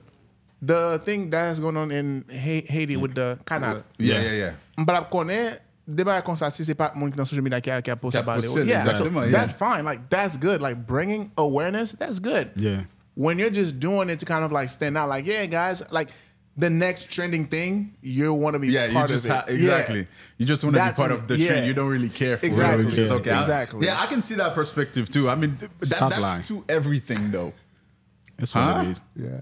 the thing that's going on in Haiti with the Canada, yeah, yeah, yeah, but I'm connected. Débat comme ça, si c'est pas mon social media qui a qui a posté about it. Yeah, exactly. So that's fine. Like that's good. Like bringing awareness, that's good. Yeah. When you're just doing it to kind of like stand out, like yeah, guys, like the next trending thing, you want to be yeah, part you just of ha- it. Exactly. Yeah. You just want to be part of the yeah. trend. You don't really care for exactly. it. Exactly. Yeah. Okay, I, exactly. Yeah, I can see that perspective too. I mean, th- that, that's lying. To everything though. That's what huh? it is. Yeah.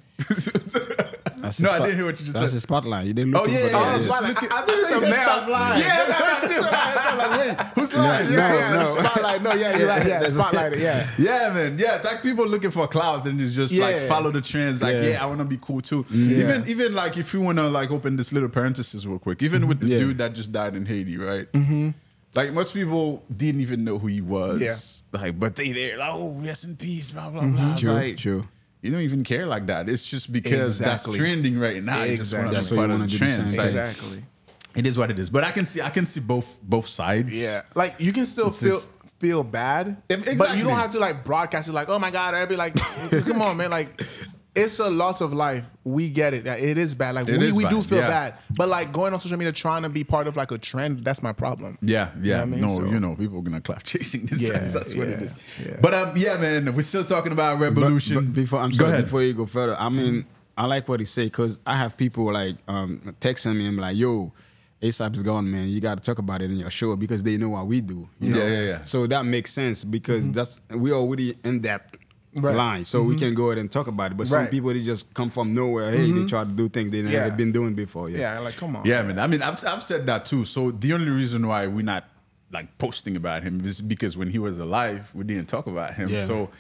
That's no, spot- I didn't hear what you just that's said. That's the spotlight. You didn't look oh, yeah, for that. Yeah, yeah. I, I, I think it's a stop line. Yeah, that's yeah, that like, wait, who's lying? No, yeah, no, yeah, no. The spotlight. No, yeah, you're like, yeah, the spotlight. Yeah. Yeah, man. Yeah, it's like people looking for clout and just yeah. like follow the trends. Like, yeah, yeah I want to be cool too. Yeah. Even, even like if you want to like open this little parenthesis real quick, even mm-hmm. with the yeah. dude that just died in Haiti, right? Mm-hmm. Like, most people didn't even know who he was. Yeah. Like, but they there, like, oh, rest in peace, blah, blah, blah. True, true. You don't even care like that. It's just because exactly. that's trending right now. Exactly. You just want to that's be part of the trend. Like, exactly. It is what it is. But I can see I can see both both sides. Yeah. Like you can still it's feel just, feel bad. If, exactly. But you don't have to like broadcast it like, oh my God, I'd be like, come on, man. Like it's a loss of life. We get it. It is bad. Like it we, we bad. do feel yeah. bad. But like going on social media trying to be part of like a trend, that's my problem. Yeah, yeah. You know I mean? No, so, you know, people are gonna clap chasing this. Yeah, sense. That's what yeah, it is. Yeah. But um, yeah, man, we're still talking about Rebelution. But, but before I'm sorry, before you go further, I mean, I like what he said because I have people like um texting me and like, yo, ASAP is gone, man. You got to talk about it in your show because they know what we do. You yeah, know? yeah, yeah. So that makes sense because mm-hmm. that's we're already in that. Right. Line, so mm-hmm. we can go ahead and talk about it. But right. some people, they just come from nowhere. Hey, mm-hmm. they try to do things they yeah. never been doing before. Yeah. yeah, like come on. Yeah, man. I mean, I've I've said that too. So the only reason why we're not like posting about him is because when he was alive, we didn't talk about him. Yeah. So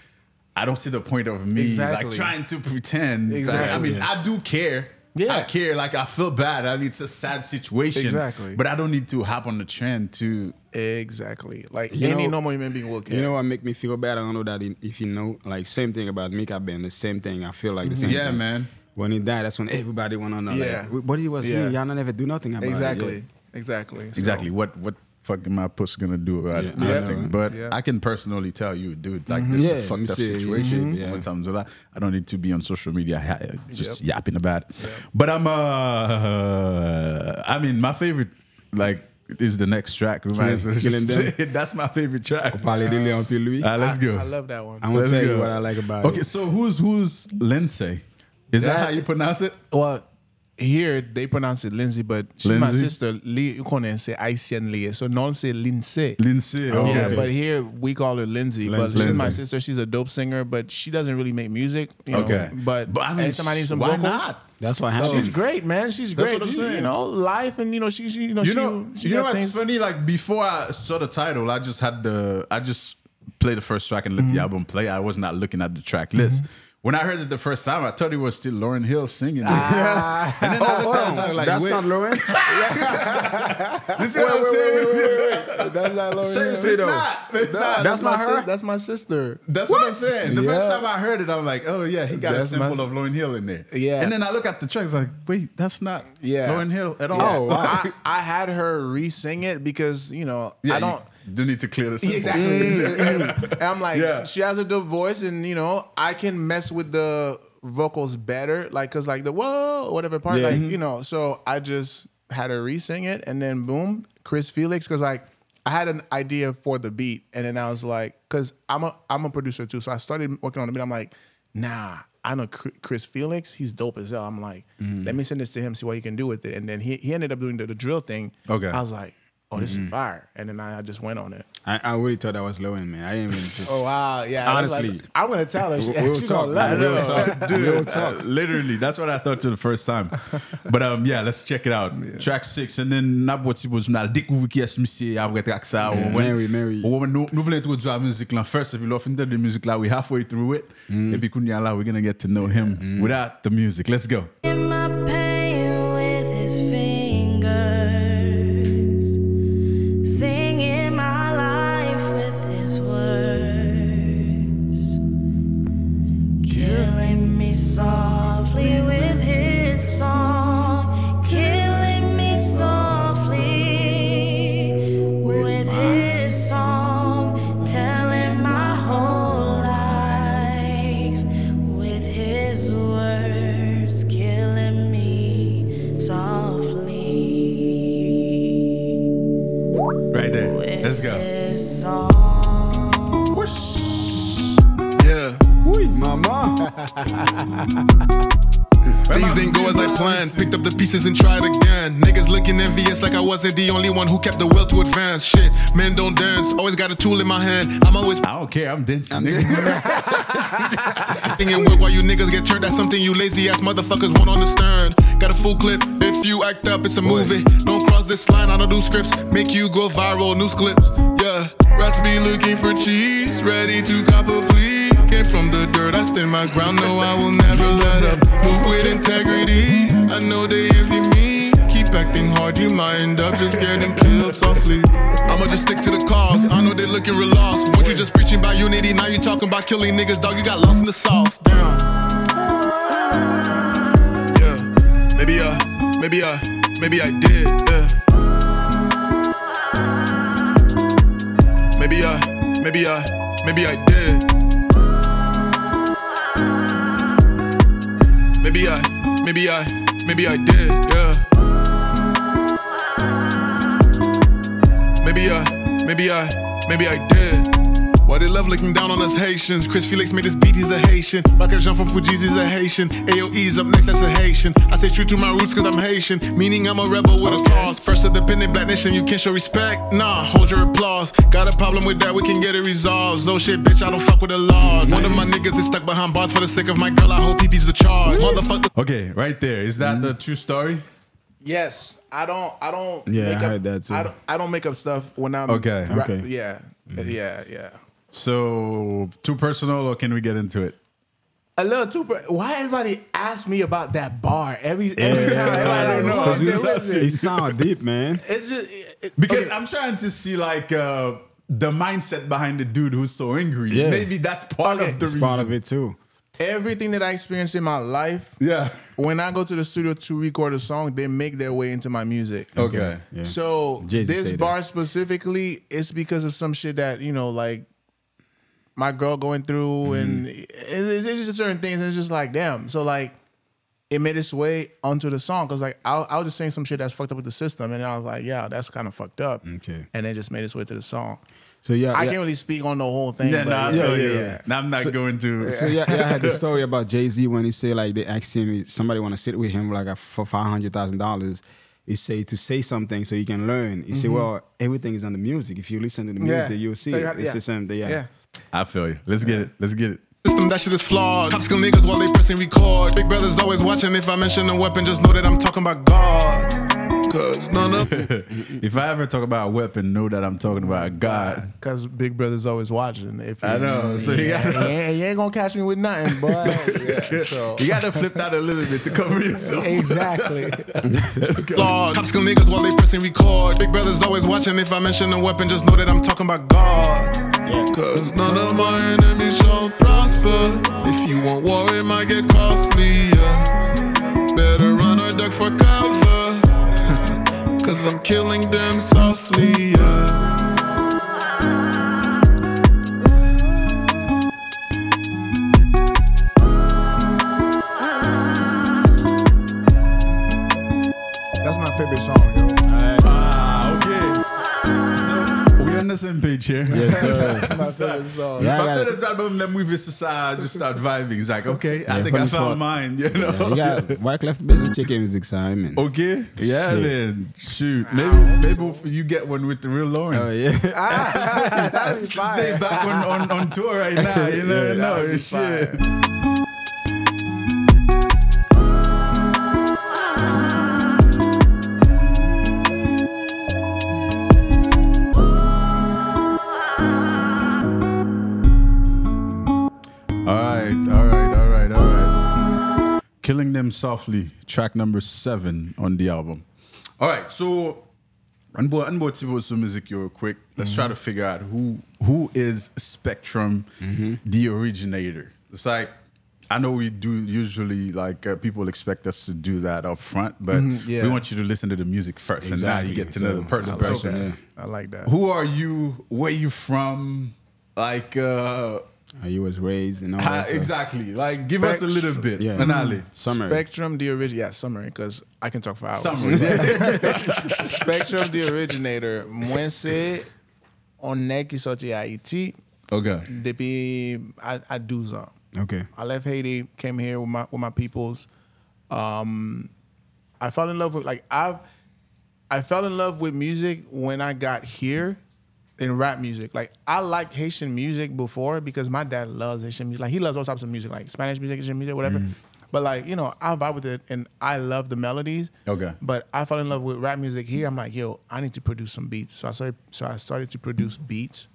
I don't see the point of me exactly. like trying to pretend. Exactly. Like, I mean, yeah. I do care. Yeah. I care. Like I feel bad. I mean, it's a sad situation. Exactly. But I don't need to hop on the trend to. Exactly. Like you any know, normal human being will care. You know what make me feel bad? I don't know that in, if you know, like same thing about Mika Ben, the same thing. I feel like the same yeah, thing. Yeah, man. When he died, that's when everybody went on the yeah. like, but he was yeah. here, y'all never do nothing about exactly. it. Yeah. Exactly. Exactly. So. Exactly. What what fuck am I puss gonna do about yeah. it? Yeah. Nothing. But yeah. I can personally tell you, dude, like mm-hmm. this is yeah, a fucked up see, situation. Mm-hmm. Yeah. Times with that. I don't need to be on social media just yep. yapping about it. Yep. But I'm uh, uh I mean my favorite like is the next track. Reminds me. That's my favorite track. Uh, uh, let's go. I, I love that one. I'm going to tell you what I like about okay, it. Okay, so who's who's Lindsay? Is that, that how you pronounce it? Well, here they pronounce it Lindsay, but she's Lindsay? My sister. Lee, you can't say Haitian Lee. So no one say Lindsay. Lindsay. Oh, yeah, okay. But here we call her Lindsay. Lindsay. But she's Lindsay. My sister. She's a dope singer, but she doesn't really make music. You okay. know, but but I mean, somebody needs some why vocals. Not? That's what happened. She's great, man. She's great. She, you know, life and you know, she, she you know, you know, she, she you know what's things. Funny? Like before I saw the title, I just had the, I just played the first track and let mm-hmm. the album play. I was not looking at the track list. Mm-hmm. When I heard it the first time, I thought it was still Lauryn Hill singing. Ah. And then oh, the oh, time, like, that's wait. Not Lauryn. This is wait, what I'm saying. Wait, wait, wait, wait. That's not Lauryn. Seriously, it's though. Not. It's no, not. That's, that's not her. Si- that's my sister. That's what, what I'm saying. The yeah. first time I heard it, I'm like, oh yeah, he got that's a sample my... of Lauryn Hill in there. Yeah. And then I look at the track, it's like, wait, that's not yeah. Lauryn Hill at all. Yeah. Oh, wow. I, I had her re-sing it because you know yeah, I don't. You, Do need to clear this up. Exactly. Mm-hmm. And I'm like, yeah. she has a dope voice, and you know, I can mess with the vocals better, like, cause like the whoa, whatever part, yeah. like, you know. So I just had her re-sing it, and then boom, Chris Felix, cause like I had an idea for the beat, and then I was like, cause I'm a I'm a producer too, so I started working on the beat. I'm like, nah, I know Chris Felix, he's dope as hell. I'm like, mm. let me send this to him, see what he can do with it, and then he he ended up doing the, the drill thing. Okay, I was like. Oh, this mm-hmm. is fire. And then I, I just went on it. I, I really thought that was Lowen, man. I didn't even just... Oh, wow. Yeah. Honestly. Like, I'm going to tell her. She, we'll, we'll, talk, man, we'll talk. Dude, we'll talk. Literally. That's what I thought to the first time. But um, yeah, let's check it out. Yeah. Track six. And then... Mary, Mary. First, if you love the music, we're halfway through it. If you couldn't allow, we're going to get to know him mm-hmm. without the music. Let's go. In my pain with his fingers. My softly. Right there. Let's go. Yeah. Oui, mama. Things didn't go as I planned. Picked up the pieces and tried again. Niggas looking envious like I wasn't the only one who kept the will to advance. Shit, men don't dance. Always got a tool in my hand. I'm always. I don't care. I'm dancing. I'm thinking while you niggas get turned at something you lazy ass motherfuckers won't understand. Got a full clip. If you act up, it's a movie. Don't cross this line. I don't do scripts. Make you go viral. News clips. Yeah. Rats be looking for cheese. Ready to copper, please. Came from the dirt, I stand my ground. No, I will never let up. Move with integrity. I know they envy me. Keep acting hard, you might end up just getting killed softly. I'ma just stick to the cause. I know they looking real lost. What you just preaching about unity, now you talking about killing niggas, dog. You got lost in the sauce. Damn. Yeah. Maybe uh, maybe uh, maybe I did. Yeah. Maybe uh, maybe uh, maybe I did. Maybe I, maybe I, maybe I did, yeah. Maybe I, maybe I, maybe I did. Why they love looking down on us Haitians? Chris Felix made this beat, he's a Haitian. Rocket Jean from Fuji's, he's a Haitian. A O E's up next, that's a Haitian. I say true to my roots cause I'm Haitian, meaning I'm a rebel with a cause. First independent black nation, you can't show respect? Nah, hold your applause. Got a problem with that, we can get it resolved. Oh shit, bitch, I don't fuck with the law. One of my niggas is stuck behind bars for the sake of my girl, I hope he beats the charge. Motherfucker. Okay, right there, is that mm-hmm. the true story? Yes, I don't, I don't yeah, make I heard up, that too. I don't, I don't make up stuff when I'm Okay, ra- okay. Yeah, mm-hmm. yeah, yeah. So, too personal, or can we get into it? A little too personal. Why everybody ask me about that bar every, every yeah, time? Yeah, I don't know. What is it? It sounds deep, man. It's just... It, because okay. I'm trying to see, like, uh, the mindset behind the dude who's so angry. Yeah. Maybe that's part okay. of the it's reason. Part of it, too. Everything that I experienced in my life, yeah. when I go to the studio to record a song, they make their way into my music. Okay. Yeah. So, Jay-Z this bar that. Specifically, it's because of some shit that, you know, like, my girl going through and mm-hmm. it's, it's just certain things. And it's just like, damn. So like it made its way onto the song. Cause like, I, I was just saying some shit that's fucked up with the system. And I was like, yeah, that's kind of fucked up. Okay. And it just made its way to the song. So yeah, I yeah. can't really speak on the whole thing. Yeah, but nah, yeah, yeah, yeah, yeah. yeah. Nah, I'm not so, going to. So yeah, yeah, I had the story about Jay-Z when he said like, they asked him, somebody want to sit with him like for five hundred thousand dollars. He say to say something so you can learn. He mm-hmm. say, well, everything is on the music. If you listen to the music, yeah. you'll see so you have, it. It's yeah. the same thing. Yeah. yeah. I feel you. Let's get it. Let's get it. System, that shit is flawed. Cops kill niggas while they pressing record. Big brother's always watching. If I mention a weapon, just know that I'm talking about God. Cause none of if I ever talk about a weapon, know that I'm talking about God. Cause big brother's always watching. If I know. So you gotta yeah, you ain't gonna catch me with nothing, boy. yeah, so. You gotta flip that a little bit to cover yourself. Exactly. Flawed. Cops kill niggas while they pressing record. Big brother's always watching. If I mention a weapon, just know that I'm talking about God. Yeah. Cause none of my enemies shall prosper. If you want war, it might get costly, yeah. Better run or duck for cover. Cause I'm killing them softly, yeah. That's my favorite song, yo. Same page here. Yes, sir. My favorite song. Yeah, after this album, the movie society just start vibing. It's like, okay, yeah, I think I found mine. You know, yeah, you got white left business chicken music, I mean. Okay, yeah, shit. Man. Shoot, maybe maybe you get one with the real Lauryn. Oh yeah, ah, that'd be fire. Stay back on, on on tour right now. You know, yeah, no, no shit. Fire. Killing Them Softly, track number seven on the album. All right, so on board on board some music real quick. Let's mm-hmm. try to figure out who who is Spectrum mm-hmm. the originator. It's like I know we do usually like uh, people expect us to do that up front, but mm-hmm, yeah. we want you to listen to the music first, exactly. and now you get to so, know the person. I like, so, that. I like that. Who are you? Where you from? Like. Uh, How you was raised and all How, that stuff. Exactly. Like, give Spectrum, us a little bit. Yeah. Finale. Summary. Spectrum the originator. Yeah, summary, because I can talk for hours. Summary. Spectrum the originator. Mwense, onne ki sorti Haiti. Okay. Depuis Aduza. Okay. I left Haiti, came here with my with my peoples. Um, I fell in love with like I've I fell in love with music when I got here in rap music. Like I liked Haitian music before because my dad loves Haitian music. Like he loves all types of music, like Spanish music, Haitian music, whatever. Mm. But like, you know, I vibe with it and I love the melodies. Okay. But I fell in love with rap music here. I'm like, yo, I need to produce some beats. So I started so I started to produce beats.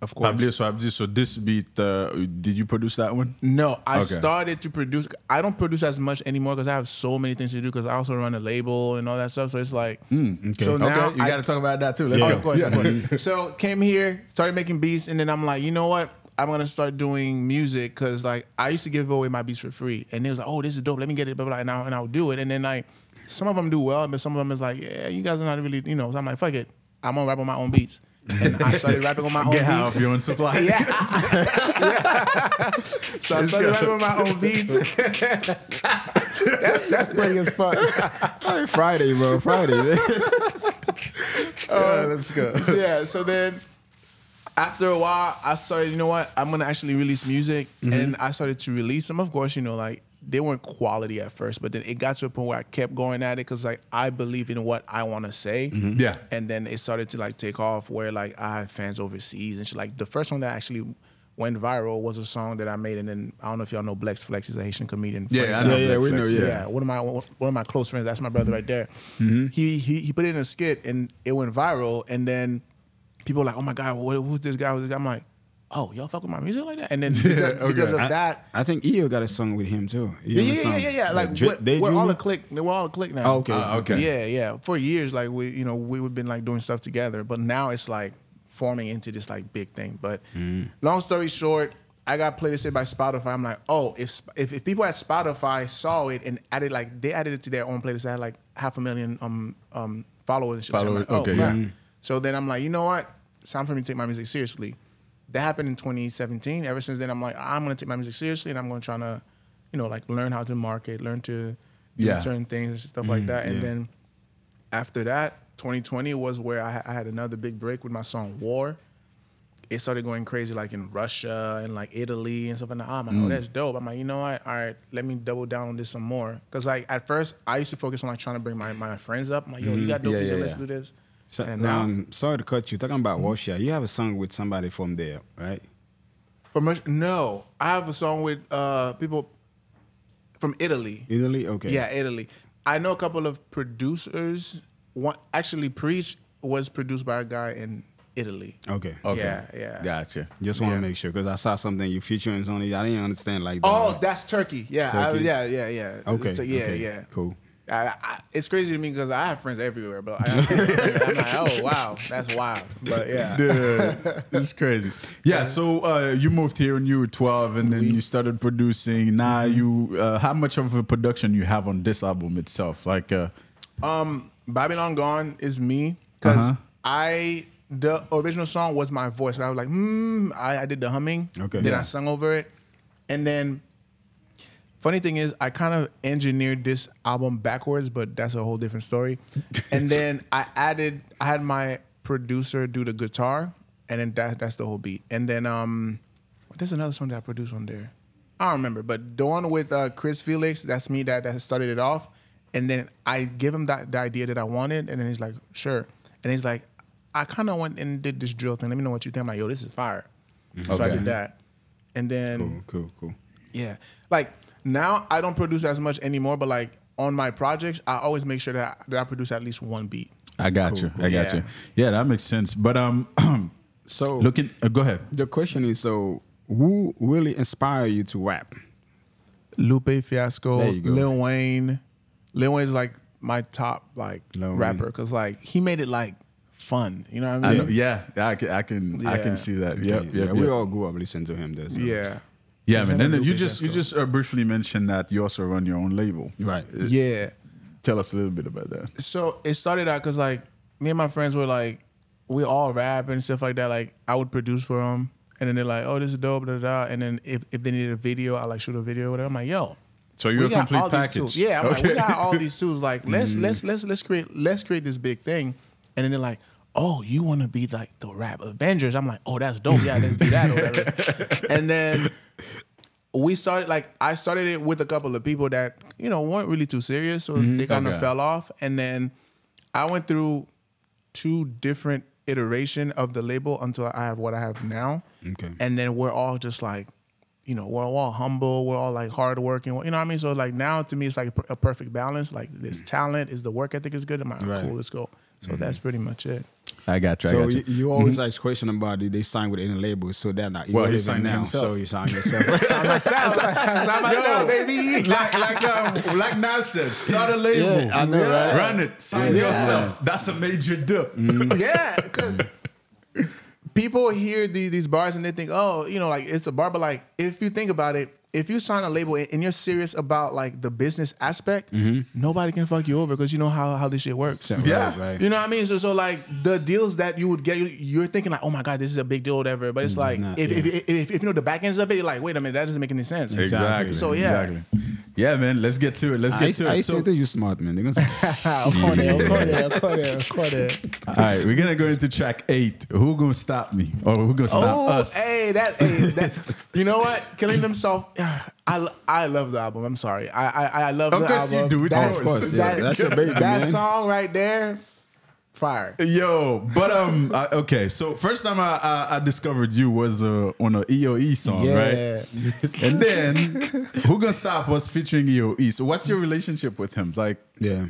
Of course. So, so this beat, uh, did you produce that one? No, I okay. started to produce. I don't produce as much anymore because I have so many things to do because I also run a label and all that stuff. So it's like, mm, okay. so okay. now you got to talk about that too. Let's yeah. go. Oh, of course, yeah. of course. So came here, started making beats, and then I'm like, you know what? I'm going to start doing music because like I used to give away my beats for free. And it was like, oh, this is dope. Let me get it, blah, blah, blah, and, I'll, and I'll do it. And then like some of them do well, but some of them is like, yeah, you guys are not really, you know. So I'm like, fuck it. I'm going to rap on my own beats. And I started rapping on my own beats. Get high off your own supply. Yeah. yeah. So I started rapping on my own beats. That's that's funny as fuck. Friday, bro. Friday. um, yeah, let's go. So yeah. So then, after a while, I started. You know what? I'm gonna actually release music, mm-hmm. and I started to release them. Of course, you know, like they weren't quality at first, but then it got to a point where I kept going at it because like I believe in what I want to say. Mm-hmm. Yeah. And then it started to like take off where like I have fans overseas and shit. Like the first one that actually went viral was a song that I made, and then I don't know if y'all know Blex Flex. He's a Haitian comedian. Yeah, friend. I know. Yeah, yeah, we know. Yeah. yeah, one of my one of my close friends. That's my brother right there. Mm-hmm. He he he put it in a skit and it went viral, and then people were like, oh my god, who's this guy? Who's this guy? I'm like, oh, y'all fuck with my music like that? And then because, yeah, okay. because of I, that... I think E O got a song with him, too. Yeah, yeah, yeah, yeah, yeah. Like, like we're, they we're all a clique. We're all a clique now. Oh, okay. Uh, okay. Yeah, yeah. For years, like, we, you know, we, we've been, like, doing stuff together. But now it's, like, forming into this, like, big thing. But mm. long story short, I got playlisted by Spotify. I'm like, oh, if, if if people at Spotify saw it and added, like, they added it to their own playlist. They had, like, half a million um um followers and shit. Followers, like, okay. Oh, yeah. mm. So then I'm like, you know what? It's time for me to take my music seriously. That happened in twenty seventeen. Ever since then, I'm like, I'm going to take my music seriously, and I'm going to try to, you know, like, learn how to market, learn to do yeah. certain things and stuff mm-hmm, like that. And yeah. then after that, twenty twenty was where I, I had another big break with my song War. It started going crazy, like, in Russia and, like, Italy and stuff. And I'm like, mm. oh, that's dope. I'm like, you know what? All right, let me double down on this some more. Because, like, at first, I used to focus on, like, trying to bring my, my friends up. I'm like, yo, mm-hmm. you got dope yeah, music, yeah, let's yeah. do this. So, and now, um, sorry to cut you. Talking about Russia, you have a song with somebody from there, right? From Russia? No, I have a song with uh, people from Italy. Italy, okay. Yeah, Italy. I know a couple of producers. One, actually, Preach was produced by a guy in Italy. Okay. Okay. Yeah, yeah. Gotcha. Just want to yeah. make sure because I saw something you featuring on it. I didn't understand like. That. Oh, that's Turkey. Yeah, Turkey? I, yeah, yeah, yeah. Okay. So, yeah, okay. yeah. Cool. I, I, it's crazy to me because I have friends everywhere, but I, I'm like, oh wow, that's wild. But yeah, dude, it's crazy. Yeah, so uh, you moved here when you were twelve, and then you started producing. Now you, uh, how much of a production you have on this album itself? Like, uh, um, Babylon Gone is me because uh-huh. I the original song was my voice. I was like, hmm, I, I did the humming, okay, then yeah. I sung over it, and then. Funny thing is, I kind of engineered this album backwards, but that's a whole different story. And then I added, I had my producer do the guitar, and then that, that's the whole beat. And then um, there's another song that I produced on there. I don't remember, but the one with uh, Chris Felix, that's me that, that started it off. And then I give him that, the idea that I wanted, and then he's like, sure. And he's like, I kind of went and did this drill thing. Let me know what you think. I'm like, yo, this is fire. Okay. So I did that. And then... Cool, cool, cool. Yeah. Like... Now I don't produce as much anymore, but like on my projects, I always make sure that I, that I produce at least one beat. I got cool, you. Cool. I got yeah. you. Yeah, that makes sense. But um, so looking, uh, go ahead. The question is, so who really inspired you to rap? Lupe Fiasco, Lil Wayne. Lil Wayne's like my top like Lil rapper because like he made it like fun. You know what I mean? I know, yeah, I can, I can, yeah. I can see that. Yep, yeah, yep, yeah. Yep. We all grew up listening to him. There, so. Yeah. Yeah, man. And then you just you just uh, briefly mentioned that you also run your own label, right? It, yeah. Tell us a little bit about that. So it started out because like me and my friends were like, we all rap and stuff like that. Like I would produce for them, And then they're like, oh, this is dope, da da. And then if, if they needed a video, I like shoot a video or whatever. I'm like, yo. So you're a complete package. Yeah, I'm okay. like, we got all these tools. Like, let's mm. let's let's let's create let's create this big thing. And then they're like, oh, you want to be like the rap Avengers? I'm like, oh, that's dope. Yeah, let's do that. Or whatever. And then we started, like, I started it with a couple of people that, you know, weren't really too serious. So mm-hmm. they kind of okay. fell off. And then I went through two different iterations of the label until I have what I have now. Okay. And then we're all just like, you know, we're all humble. We're all like hardworking. You know what I mean? So like now to me, it's like a perfect balance. Like this talent is the work ethic is good. I'm like, right. cool, let's go. So mm-hmm. that's pretty much it. I got you. I so got you. you, you always mm-hmm. ask question about it. They sign with any label, so they're not. Well, he's signed now, himself. So you sign yourself. Sign myself. Sign myself, baby. Like like um, like Nas said, start a label. Yeah, I know, yeah. right? Run it. Sign yeah. yourself. Yeah. That's a major dip. Mm-hmm. Yeah, because people hear the, these bars and they think, oh, you know, like it's a bar. But like, if you think about it, if you sign a label and you're serious about like the business aspect, mm-hmm. nobody can fuck you over because you know how, how this shit works. Yeah. yeah. Right, right. You know what I mean? So, so like the deals that you would get, you're thinking like, oh my God, this is a big deal or whatever. But it's like, Not, if, yeah. if, if, if, if you know the back ends of it, you're like, wait a minute, that doesn't make any sense. Exactly. So yeah. Exactly. Yeah, man, let's get to it. Let's get I, to I it. I say so, that you're smart, man. They're gonna I'll call it, I'll call it, I'll call it, I'll call it. All right, we're going to go into track eight. Who going to stop me? Or who going to stop oh, us? Hey, that, hey, that's, you know what? Killing themselves. I, I love the album. I'm sorry. I I, I love of the album. You do. It's that, of course. That, yeah, that's your baby, that man. Song right there, fire. Yo, but um, I, okay. So first time I, I I discovered you was uh, on an E O E song, yeah. right? And then Who Gonna Stop was featuring E O E. So what's your relationship with him? Like, yeah.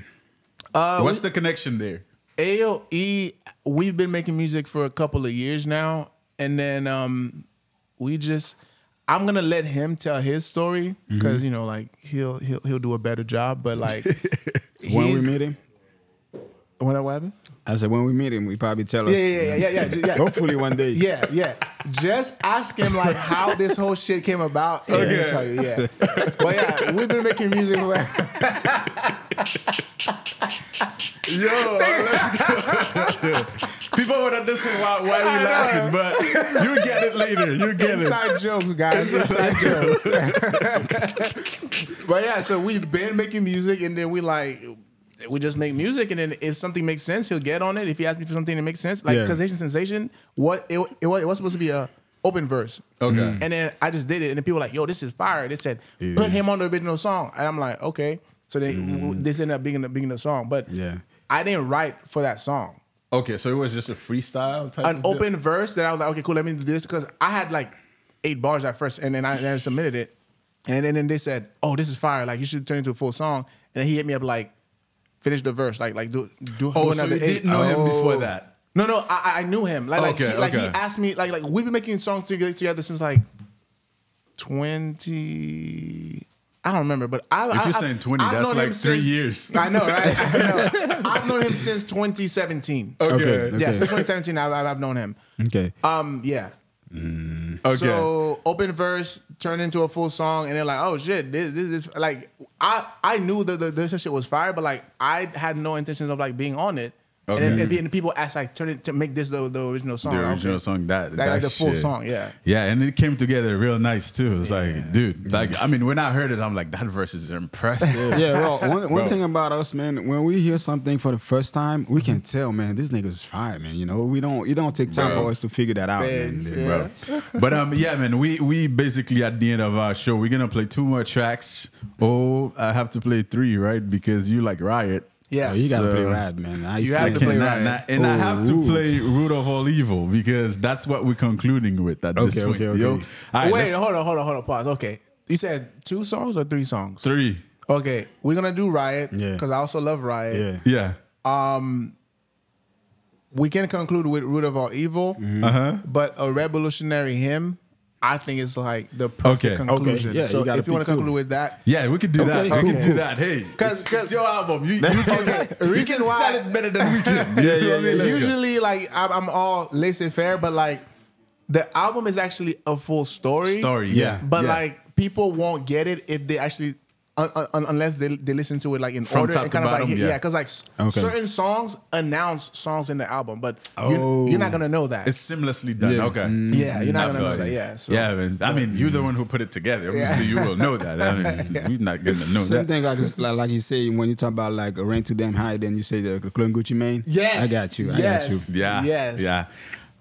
Uh, what's we, the connection there? E O E, we've been making music for a couple of years now, and then um, we just. I'm gonna let him tell his story because mm-hmm. you know, like he'll he'll he'll do a better job. But like when we meet him, when what happened? I said when we meet him, we probably tell yeah, us. Yeah, yeah, yeah, yeah, yeah. Hopefully one day. Yeah, yeah. Just ask him like how this whole shit came about. And okay. He'll tell you. Yeah. But yeah, we've been making music. Where... Yo, let's go. People would have listened while, while you're laughing, but you get it later. You get Inside it. Inside jokes, guys. Inside jokes. But yeah, so we've been making music, and then we like we just make music, and then if something makes sense, he'll get on it. If he asks me for something that makes sense, like because yeah. Asian Sensation, what it, it, it was supposed to be a open verse. Okay. Mm-hmm. And then I just did it, and then people were like, "Yo, this is fire!" They said, yeah. "Put him on the original song," and I'm like, "Okay." So they mm-hmm. this ended up being the being the song, but yeah. I didn't write for that song. Okay, so it was just a freestyle type An of open deal? Verse that I was like, okay, cool, let me do this. Because I had like eight bars at first, and then I, and I submitted it. And then, and then they said, oh, this is fire. Like, you should turn it into a full song. And then he hit me up like, finish the verse. Like, like do, do, oh, do another so you eight. Didn't know oh. him before that? No, no, I, I knew him. Like, like, okay, he, like okay. he asked me, like, like we've been making songs together since like twenty... I don't remember, but I. If I, you're saying twenty, I've that's like three since, years. I know, right? I know. I've known him since twenty seventeen. Okay. okay. Yeah, since twenty seventeen, I've, I've known him. Okay. Um. Yeah. Mm. Okay. So open verse turned into a full song, and they're like, "Oh shit, this this is like." I I knew that the, this shit was fire, but like I had no intentions of like being on it. Okay. And, then, and people asked like, turn it to make this the, the original song. The original song, that, that, that the full shit. Song, yeah. Yeah, and it came together real nice too. It's yeah. like, dude, like I mean, when I heard it, I'm like, that verse is impressive. Yeah, well, one, one thing about us, man, when we hear something for the first time, we can tell, man, this nigga's fire, man. You know, we don't, it don't take time bro. For us to figure that out, Thanks, man. Yeah. Bro. But um, yeah, man, we we basically at the end of our show, we're gonna play two more tracks. Oh, I have to play three, right? Because you like Riot. Yeah, oh, you gotta so, play Rad, man. I you have to play Rad, not, and ooh, I have to ooh. Play Root of All Evil because that's what we're concluding with at okay, this point. Okay, okay. Yo, right, wait, hold on, hold on, hold on. Pause. Okay, you said two songs or three songs? Three. Okay, we're gonna do Riot because yeah. I also love Riot. Yeah. yeah. Um, we can conclude with Root of All Evil, mm-hmm. uh-huh. but a revolutionary hymn. I think it's like the perfect okay. conclusion. Okay. Yeah, so you if you want to conclude with that. Yeah, we could do okay, that. Cool. We could do that. Hey, because it's your album. You, you, okay. you can sell it better than we can. yeah, yeah, yeah, yeah. Usually, like, I'm, I'm all laissez-faire, but, like, the album is actually a full story. Story, yeah. But, yeah. like, people won't get it if they actually uh, uh, unless they they listen to it like in From order top and kind to of bottom, like yeah, because yeah, like okay. certain songs announce songs in the album, but oh. you, you're not gonna know that. It's seamlessly done. Yeah. Okay, mm-hmm. yeah, you're not I gonna know like that. It. Yeah, so. yeah. I mean, I mean, you're the one who put it together. Obviously, yeah. you will know that. I mean, yeah. we're not gonna know Same that. Same thing, like, like like you say when you talk about like a rain too damn high, then you say the clone Gucci Mane. Yes, I got you. I yes. got you. Yeah, yes, yeah.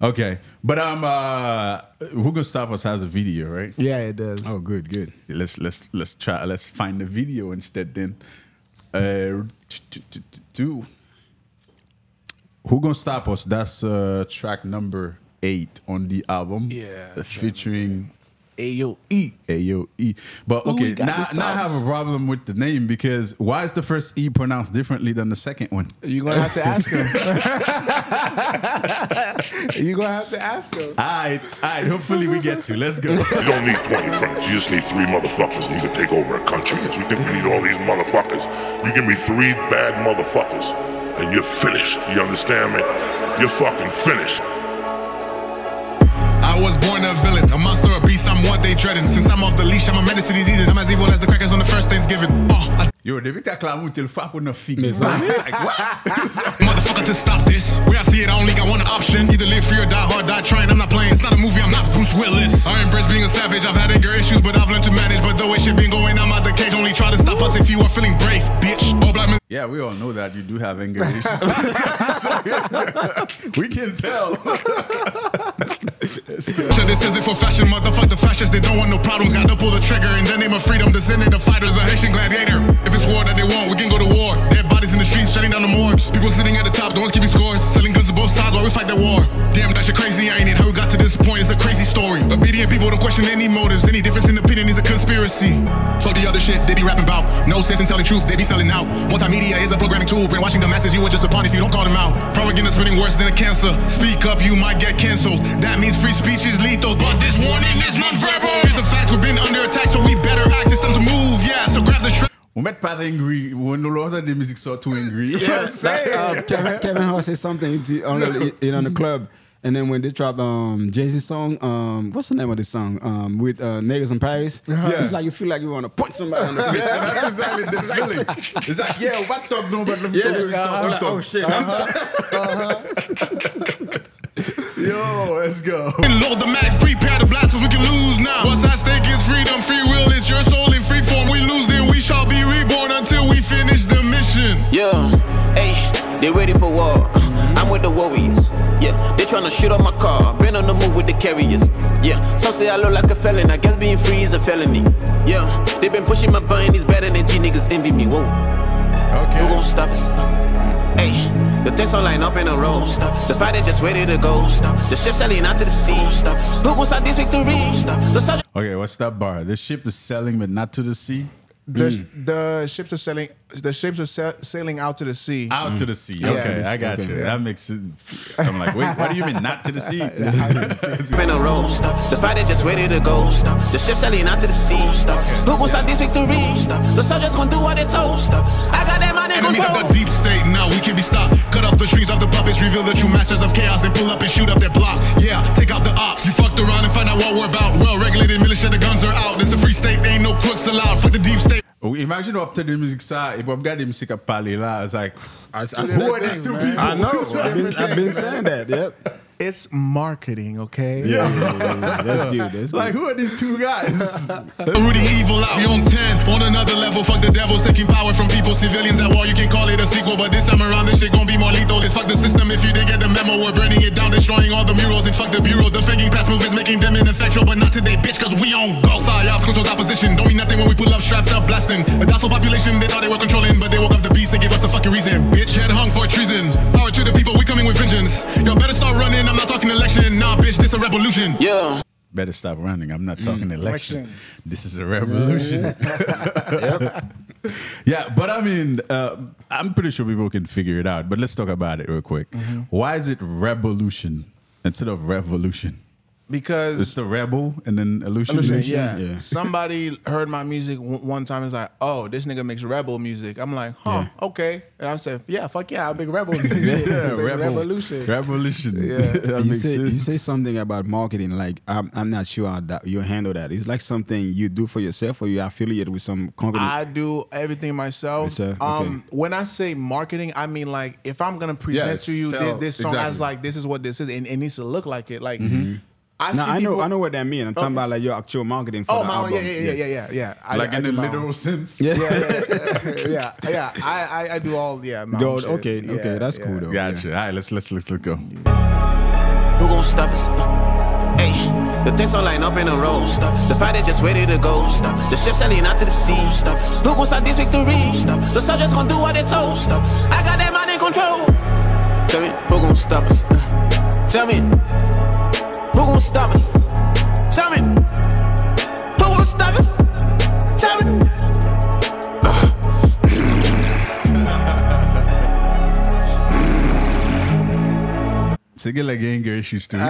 Okay, but um, uh, Who Gonna Stop Us has a video, right? Yeah, it does. Oh, good, good. Let's let's let's try. Let's find the video instead. Then, uh, do Who Gonna Stop Us? That's uh, track number eight on the album. Yeah, featuring A O E. A O E. But okay, now I have a problem with the name because why is the first E pronounced differently than the second one? You're going to have to ask him. You're going to have to ask him. All right. All right. Hopefully we get to. Let's go. You don't need twenty friends. You just need three motherfuckers and you can take over a country. Because we think we need all these motherfuckers. You give me three bad motherfuckers and you're finished. You understand me? You're fucking finished. I was born a villain, a monster, a beast, I'm what they dreading. Since I'm off the leash, I'm a menace to these eaters. I'm as evil as the crackers on the first Thanksgiving. Oh, yo, they beat that clown till fuck with no feet. It's like, what? Motherfucker, to stop this. Where I see it, I only got one option. Either live free or die hard, die trying. I'm not playing. It's not a movie, I'm not Bruce Willis. I embrace being a savage. I've had anger issues, but I've learned to manage. But though it shit been going, I'm out the cage. Only try to stop us if you are feeling brave, bitch. All black men. Yeah, we all know that you do have anger issues. We can tell. So this isn't for fashion, motherfuck the fascists. They don't want no problems, gotta pull the trigger. In the name of freedom, the sin and the fighters, a Haitian gladiator. If it's war that they want, we can go to war. Dead bodies in the streets, shutting down the morgues. People sitting at the top, the ones keeping scores. Selling guns to both sides while we fight that war. Damn, that shit crazy, I ain't it. How we got to this point, it's a crazy story. Obedient people don't question any motives. Any difference in opinion is a conspiracy. Fuck the other shit they be rapping about. No sense in telling truth, they be selling out. Multimedia is a programming tool, brainwashing the masses. You are just a pawn if you don't call them out. Propaganda spinning worse than a cancer. Speak up, you might get canceled. That means free speech is lethal, but this warning is non-verbal. Here's the fact, we've been under attack, so we better act. It's time to move, yeah, so grab the track. We met Pat angry when the Lord of the music saw too angry. Yes, uh, Kevin, Kevin Hart said something to, on, the, in, on the club, and then when they dropped um, Jay-Z's song, um, what's the name of this song? Um, with uh, Niggas in Paris. Uh-huh. Yeah. It's like you feel like you want to punch somebody on the face. Yeah, that's exactly the feeling. It's like, yeah, what talk no, but yeah, uh-huh, like, oh shit. Uh-huh. uh-huh. Yo, let's go. Load the max, prepare the blast, we can lose now. What's at stake is freedom, free will is your soul in free form. We lose, then we shall be reborn until we finish the mission. Yeah, hey, they ready for war. I'm with the warriors. Yeah, they trying to shoot up my car. Been on the move with the carriers. Yeah, some say I look like a felon. I guess being free is a felony. Yeah, they been pushing my button. It's better than G niggas envy me. Whoa, okay. Who gon' stop us? Hey. The things are lined up in a row. Stop us. The fighter just ready to go. Stop us. The ship sailing out to the sea. Stop us. Who will stop this victory? Stop us. Soldier- okay, what's that bar? The ship is sailing, but not to the sea. The, mm. the ships are sailing. The ships are sa- sailing out to the sea. Out mm. to the sea. Yeah, okay, the sea. I got okay. you. Yeah. That makes it. I'm like, wait, what do you mean not to the sea? Been a roll. Stop. The fighter just ready to go. Stop. The ship sailing out to the sea. Stop. Okay. Who gon' stop this victory? Stop. The soldiers gon' do what they told. Stop. I got that money. Enemies of the deep state. Now we can be stopped. Cut off the strings of the puppets. Reveal the true masters of chaos. Then pull up and shoot up their block. Yeah, take out the ops. You fucked around and find out what we're about. Well-regulated militia. The guns are out. It's a free state. Ain't no crooks allowed. Fuck the deep state. Oh, imagine up to the music side. If I've got the music up, I was like, I, I, who are these two people? I know. I've been, I've been saying that. Yep. It's marketing, okay? Yeah. yeah, yeah, yeah. That's good. That's like, good. Who are these two guys? Rudy Evil out. We on ten. On another level, fuck the devil. Taking power from people, civilians at war. You can call it a sequel, but this time around, this shit gon' be more lethal. It's fuck the system if you didn't get the memo. We're burning it down, destroying all the murals. And fuck the bureau. Defending past movies, making them ineffectual. But not today, bitch, cause we on go. Psyops controls opposition. Don't mean nothing when we pull up, strapped up, blasting. A docile population, they thought they were controlling. But they woke up the beast and gave us a fucking reason. Bitch, head hung for treason. Power to the people, we coming with vengeance. Y'all better start running. I'm not talking election, nah, bitch, this a revolution. Yeah. Better stop running. I'm not talking mm, election. election. This is a revolution. Yeah, yeah, but I mean, uh, I'm pretty sure people can figure it out. But let's talk about it real quick. Mm-hmm. Why is it revolution instead of revolution? Because it's the Rebel and then Illusion. Yeah. yeah. Somebody heard my music w- one time and was like, oh, this nigga makes Rebel music. I'm like, huh, yeah. okay. And I said, yeah, fuck yeah, I'll make Rebel music. yeah, Rebel. Rebelution. Rebelution. Yeah. you, say, you say something about marketing, like, I'm, I'm not sure how that you handle that. It's like something you do for yourself or you affiliate with some company? I do everything myself. Okay. Um, when I say marketing, I mean, like, if I'm going to present yeah, to you sell, this song exactly. as like, this is what this is, and it needs to look like it. Like, mm-hmm. I no, I know, people, I know what that means. I'm okay. talking about like your actual marketing for oh, the my album. Oh, yeah, yeah, yeah, yeah, yeah. I, like I, in I the literal own. sense. Yeah, yeah, yeah, yeah. yeah, yeah, yeah. I, I, I do all. Yeah, my Dude, own okay, shit. okay, yeah, that's yeah. cool though. Gotcha. Yeah. All right, let's let's let's let's go. Who gon' stop us? Hey. The things are lined up in a row. Stop us. The fighters just ready to go. Stop us. The ship sailing out to the sea. Stop us. Who gon' stop this victory? Stop us. The soldiers gon' do what they told. Stop us. I got that mind in control. Tell me, who gon' stop us? Tell me. Who gon' stop us? Tell me. Who gon' stop us? Tell me. Singing like anger issues too. Yo,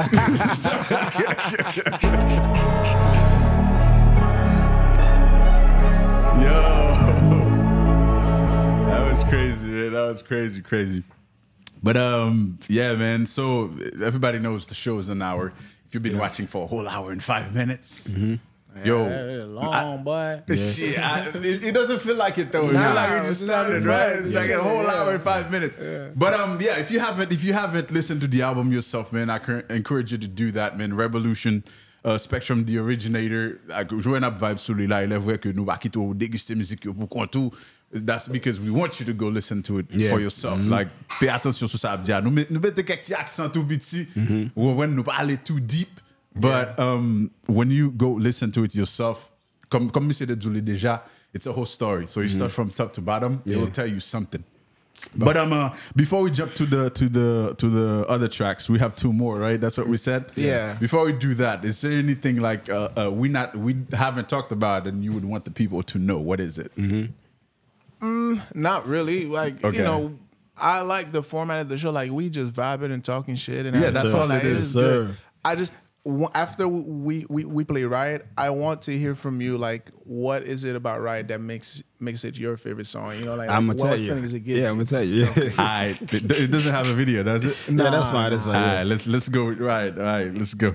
that was crazy, man. That was crazy, crazy. But um, yeah, man. So everybody knows the show is an hour. If you've been yeah. watching for a whole hour and five minutes, mm-hmm. yeah, yo, long I, boy. Yeah. Shit, I, it, it doesn't feel like it though. Nah, it like we just started, right? It's yeah. like a whole yeah. hour and five minutes. Yeah. But um, yeah, if you haven't, if you haven't listened to the album yourself, man, I cur- encourage you to do that, man. Rebelution. Uh, Spectrum the originator. Join up vibes sur lui là. Il est vrai que nous va quitter ou déguster musique pour contour. That's because we want you to go listen to it yeah. for yourself. Mm-hmm. Like, pay attention to ça. Nous met, nous mettez quelques petits accents tout petits. Ou when nous parlez too deep. But yeah. um, when you go listen to it yourself, comme comme monsieur de Julie déjà, it's a whole story. So you mm-hmm. start from top to bottom. Yeah. It will tell you something. But, but um, uh, before we jump to the to the to the other tracks, we have two more, right? That's what we said. Yeah. Before we do that, is there anything like uh, uh, we not we haven't talked about, and you would want the people to know? What is it? Mm-hmm. Mm, not really. Like okay. you know, I like the format of the show. Like we just vibing and talking shit, and yeah, that's sir. all like, it is. Sir. Good. I just after we, we we play Riot, I want to hear from you. Like, what is it about Riot that makes makes it your favorite song? You know, like, I'm like what feeling does it get? Yeah, you? I'm gonna tell you. Yeah. I, it, it doesn't have a video, does it? No, nah, nah, that's fine. That's fine. All yeah. right, let's let's go with Riot. All right, let's go.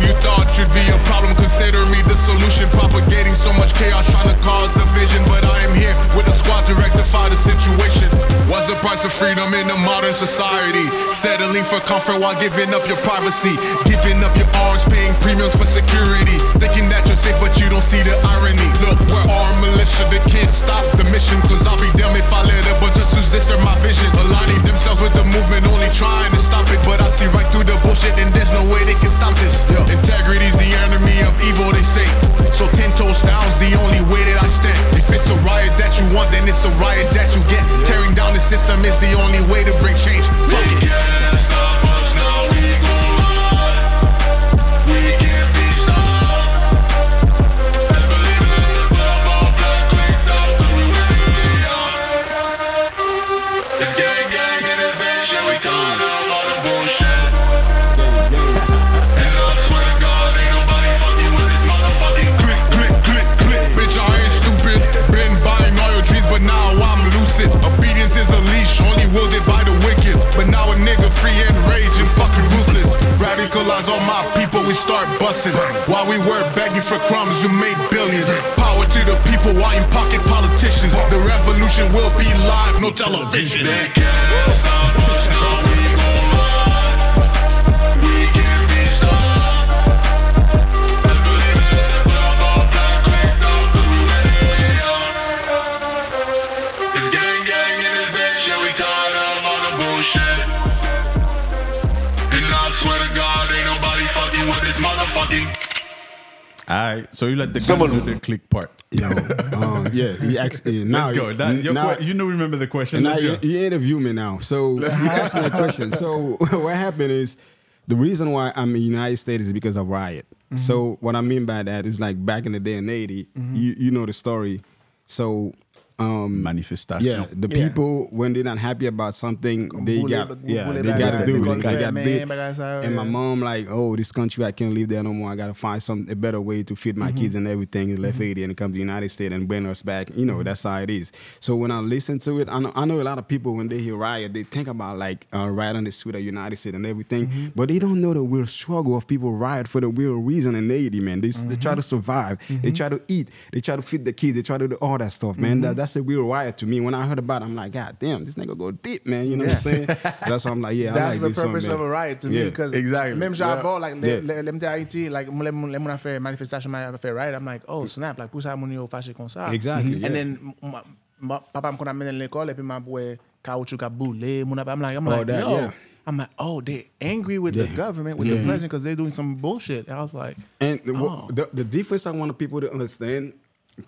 You thought you'd be a problem, consider me the solution. Propagating so much chaos, trying to cause division. But I am here with a squad to rectify the situation. What's the price of freedom in a modern society? Settling for comfort while giving up your privacy. Giving up your arms, paying premiums for security. Thinking that you're safe, but you don't see the irony. Look, we're armed militia that can't stop the mission. Cause I'll be damned if I let a bunch of suits disturb my vision. Aligning themselves with the movement, only trying to stop it. But I see right through the bullshit and there's no way they can stop this. Yo. Integrity's the enemy of evil, they say. So ten toes down's the only way that I stand. If it's a riot that you want, then it's a riot that you get. Tearing down the system is the only way to bring change. Fuck it. We can't stop us now, we gon' run. We can't be stopped. I believe it, but I'm all black, clicked out, cause we really are. It's gang gang in this bitch, and we tired of all the bullshit. But now I'm lucid. Obedience is a leash, only wielded by the wicked. But now a nigga free and rage and fucking ruthless. Radicalize all my people, we start busting. While we were begging for crumbs, you made billions. Power to the people while you pocket politicians. The revolution will be live, no television. They can't stop us now, we gon' run. We can't be stopped. I believe it, but I'm all black, clicked out, cause we really are. Alright, so you let the someone do the click part. Yo, um, yeah, he asked, yeah, now, let's go. That, your now, qu- you know, remember the question. Now, you, you interview me now, so you asked me a question. So what happened is the reason why I'm in the United States is because of Riot. Mm-hmm. So what I mean by that is like back in the day in eighty, mm-hmm. you, you know the story. So um, manifestation. Yeah, the yeah. people when they're not happy about something, they got yeah, they got to do it. And my mom like, oh, this country I can't live there no more. I gotta find some a better way to feed my mm-hmm. kids and everything. And left mm-hmm. Haiti and come to the United States and bring us back. You know mm-hmm. that's how it is. So when I listen to it, I know, I know a lot of people when they hear riot, they think about like uh, riot on the street of United States and everything, mm-hmm. but they don't know the real struggle of people riot for the real reason in Haiti, man. They, mm-hmm. they try to survive, mm-hmm. they try to eat, they try to feed the kids, they try to do all that stuff, man. Mm-hmm. That, that's a real riot to me. When I heard about it, I'm like, God damn, this nigga go deep, man. You know yeah. what I'm saying? That's why I'm like, yeah, I that's like the purpose one, of a riot to yeah. me. Because exactly. Même j'avais like les m'te Haïti, like les m'ont fait manifestation, m'ont fait riot. I'm like, oh snap, like pour ça mon yo fâché comme ça. Exactly. Mm-hmm. Yeah. And then my, my, papa me qu'on amène à l'école et puis ma boue caoutchouc a boule. Mon I'm like, I'm like, oh, that, yo. Yeah. I'm like, oh, they're angry with yeah. the government, with yeah. the president, because they're doing some bullshit. And I was like, and oh. the, the difference I want people to understand,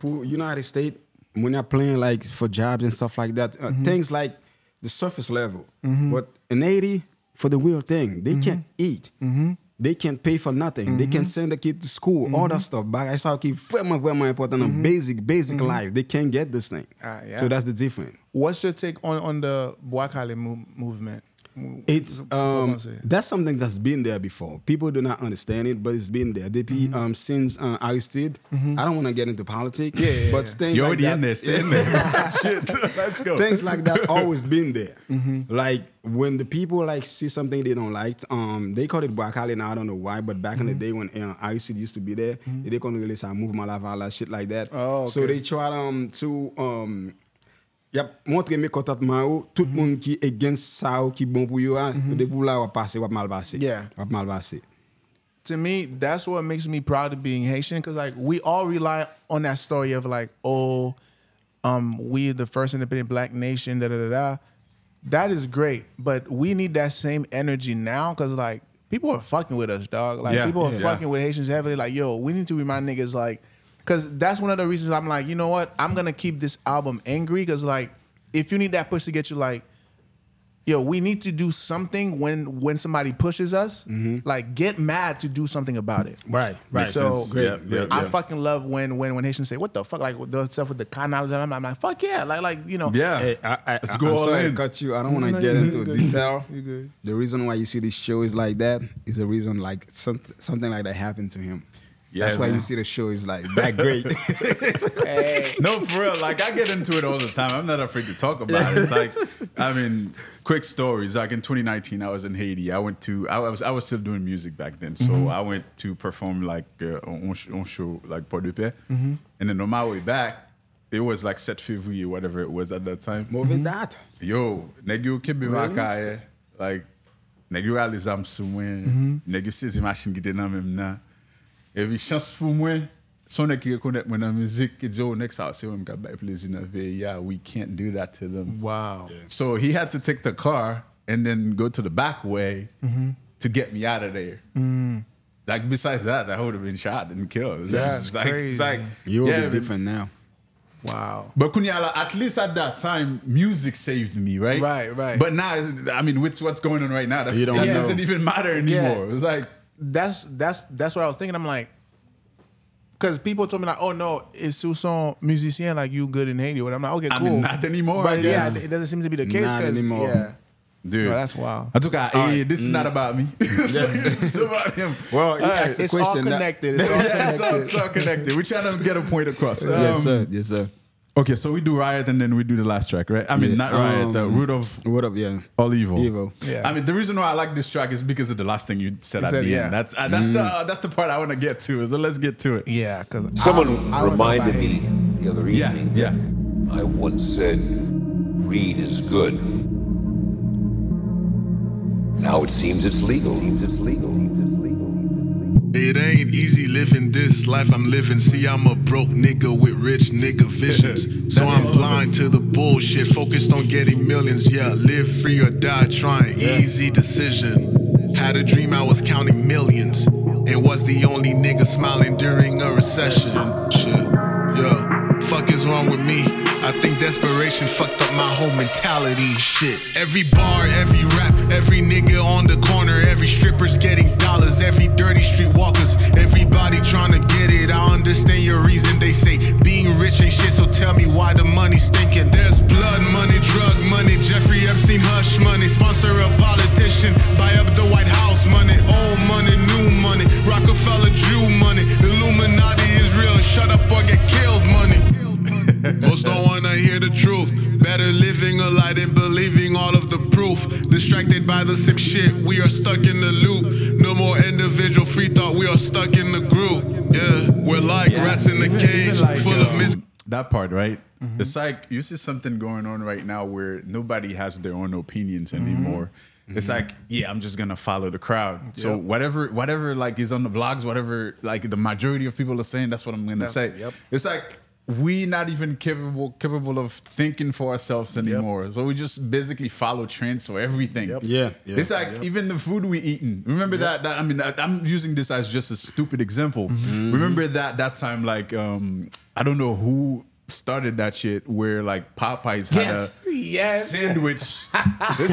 pour United States. When you're playing like for jobs and stuff like that, uh, mm-hmm. things like the surface level. Mm-hmm. But in Haiti, for the real thing, they mm-hmm. can't eat. Mm-hmm. They can't pay for nothing. Mm-hmm. They can send the kid to school, mm-hmm. all that stuff. But I saw keep very, very important on basic, basic mm-hmm. life. They can't get this thing. Ah, yeah. So that's the difference. What's your take on, on the Boakale mo- movement? It's um, that's something that's been there before. People do not understand it, but it's been there. They be, mm-hmm. um, since uh, Aristide, mm-hmm. I don't want to get into politics. Yeah, yeah, but yeah. things you're like already that, in there. Stay in there. Shit, let's go. Things like that always been there. Mm-hmm. Like when the people like see something they don't like, um, they call it Boakale now. I don't know why, but back mm-hmm. in the day when uh, Aristide used to be there, mm-hmm. they couldn't really say "Mouvement Laval" shit like that. Oh, okay. So they tried um to um. Y'a montré mes contentements où tout le monde qui est against ça ou qui bon pour yo de pour là va passer va mal passer va mal passer. To me, that's what makes me proud of being Haitian, because like we all rely on that story of like, oh, um, we the first independent Black nation, da da da da. That is great, but we need that same energy now, because like people are fucking with us, dog. Like yeah, people are yeah. fucking with Haitians heavily. Like yo, we need to remind niggas like. Because that's one of the reasons I'm like, you know what? I'm going to keep this album angry, because, like, if you need that push to get you, like, yo, we need to do something when when somebody pushes us. Mm-hmm. Like, get mad to do something about it. Right, right. So great, yeah, yeah, I yeah. fucking love when when when Haitians say, what the fuck? Like, the stuff with the canal. I'm like, fuck yeah. Like, like you know. Yeah. Hey, I, I, let's I, go I'm all sorry in. I cut you. I don't want to no, get into good. detail. You're good. The reason why you see these shows like that is the reason, like, some, something like that happened to him. Yeah, that's why man. You see the show is like that great. Hey. No, for real. Like I get into it all the time. I'm not afraid to talk about it. Like, I mean, quick stories. Like in twenty nineteen, I was in Haiti. I went to. I was. I was still doing music back then, so mm-hmm. I went to perform like uh, on, on show like Port de Paix, mm-hmm. and then on my way back, it was like seven February, whatever it was at that time. Moving that. Yo, negu kibi makaye. Like negu alizam sumen. Negu sezi machine gite na memna. Every chance for me, someone can connect my music. It's your next house. So I'm gonna please in a way. Yeah, we can't do that to them. Wow. Yeah. So he had to take the car and then go to the back way mm-hmm. to get me out of there. Mm. Like besides that, I would have been shot and killed. That's like, crazy. It's like you're yeah, different now. Wow. But Kunyala, at least at that time, music saved me, right? Right, right. But now, I mean, with what's going on right now, that's, you don't that know. Doesn't even matter anymore. Yeah. It's like. That's that's that's what I was thinking. I'm like, because people told me like, oh no, it's sous son musicien, like you good in Haiti. And I'm like, okay, cool. I mean, not anymore. But yeah, it doesn't seem to be the case. Not anymore. Yeah. Dude, no, that's wild. I took out. Hey, right. This is mm. not about me. It's about him. Well, you all asked right. the it's question. All connected. It's all connected. Yeah, it's, all, it's all connected. We're trying to get a point across. Um, yes, sir. Yes, sir. Okay, so we do Riot and then we do the last track, right? I mean, yeah. not Riot, um, the Root of root of yeah, All Evil. Evil. Yeah. I mean, the reason why I like this track is because of the last thing you said at the yeah. end. That's uh, that's mm. the uh, that's the part I want to get to. So let's get to it. Yeah, because someone I, reminded I me the other evening. Yeah, yeah. I once said, "Read is good." Now it seems it's legal. It seems it's legal. It ain't easy living this life I'm living. See, I'm a broke nigga with rich nigga visions. So I'm blind to the bullshit, focused on getting millions. Yeah, live free or die trying. Easy decision. Had a dream I was counting millions and was the only nigga smiling during a recession. Shit, yeah. Fuck is wrong with me? I think desperation fucked up my whole mentality. Shit. Every bar, every rap, every nigga on the corner, every stripper's getting dollars, every dirty street walkers, everybody. by the same shit. We are stuck in the loop. No more individual free thought. We are stuck in the group. Yeah, we're like yeah. rats in the even, cage, even like, full um, of mis. That part, right? Mm-hmm. It's like you see something going on right now where nobody has their own opinions anymore. Mm-hmm. It's mm-hmm. like, yeah, I'm just gonna follow the crowd. Yep. So whatever, whatever, like is on the blogs, whatever, like the majority of people are saying, that's what I'm gonna yep. say. Yep. It's like we not even capable capable of thinking for ourselves anymore. Yep. So we just basically follow trends for everything. Yep. Yeah, yeah. It's like yep. even the food we eating. Remember yep. that, that? I mean, I, I'm using this as just a stupid example. Mm-hmm. Remember that that time, like um, I don't know who started that shit where like Popeyes had yes. a yes. sandwich. It's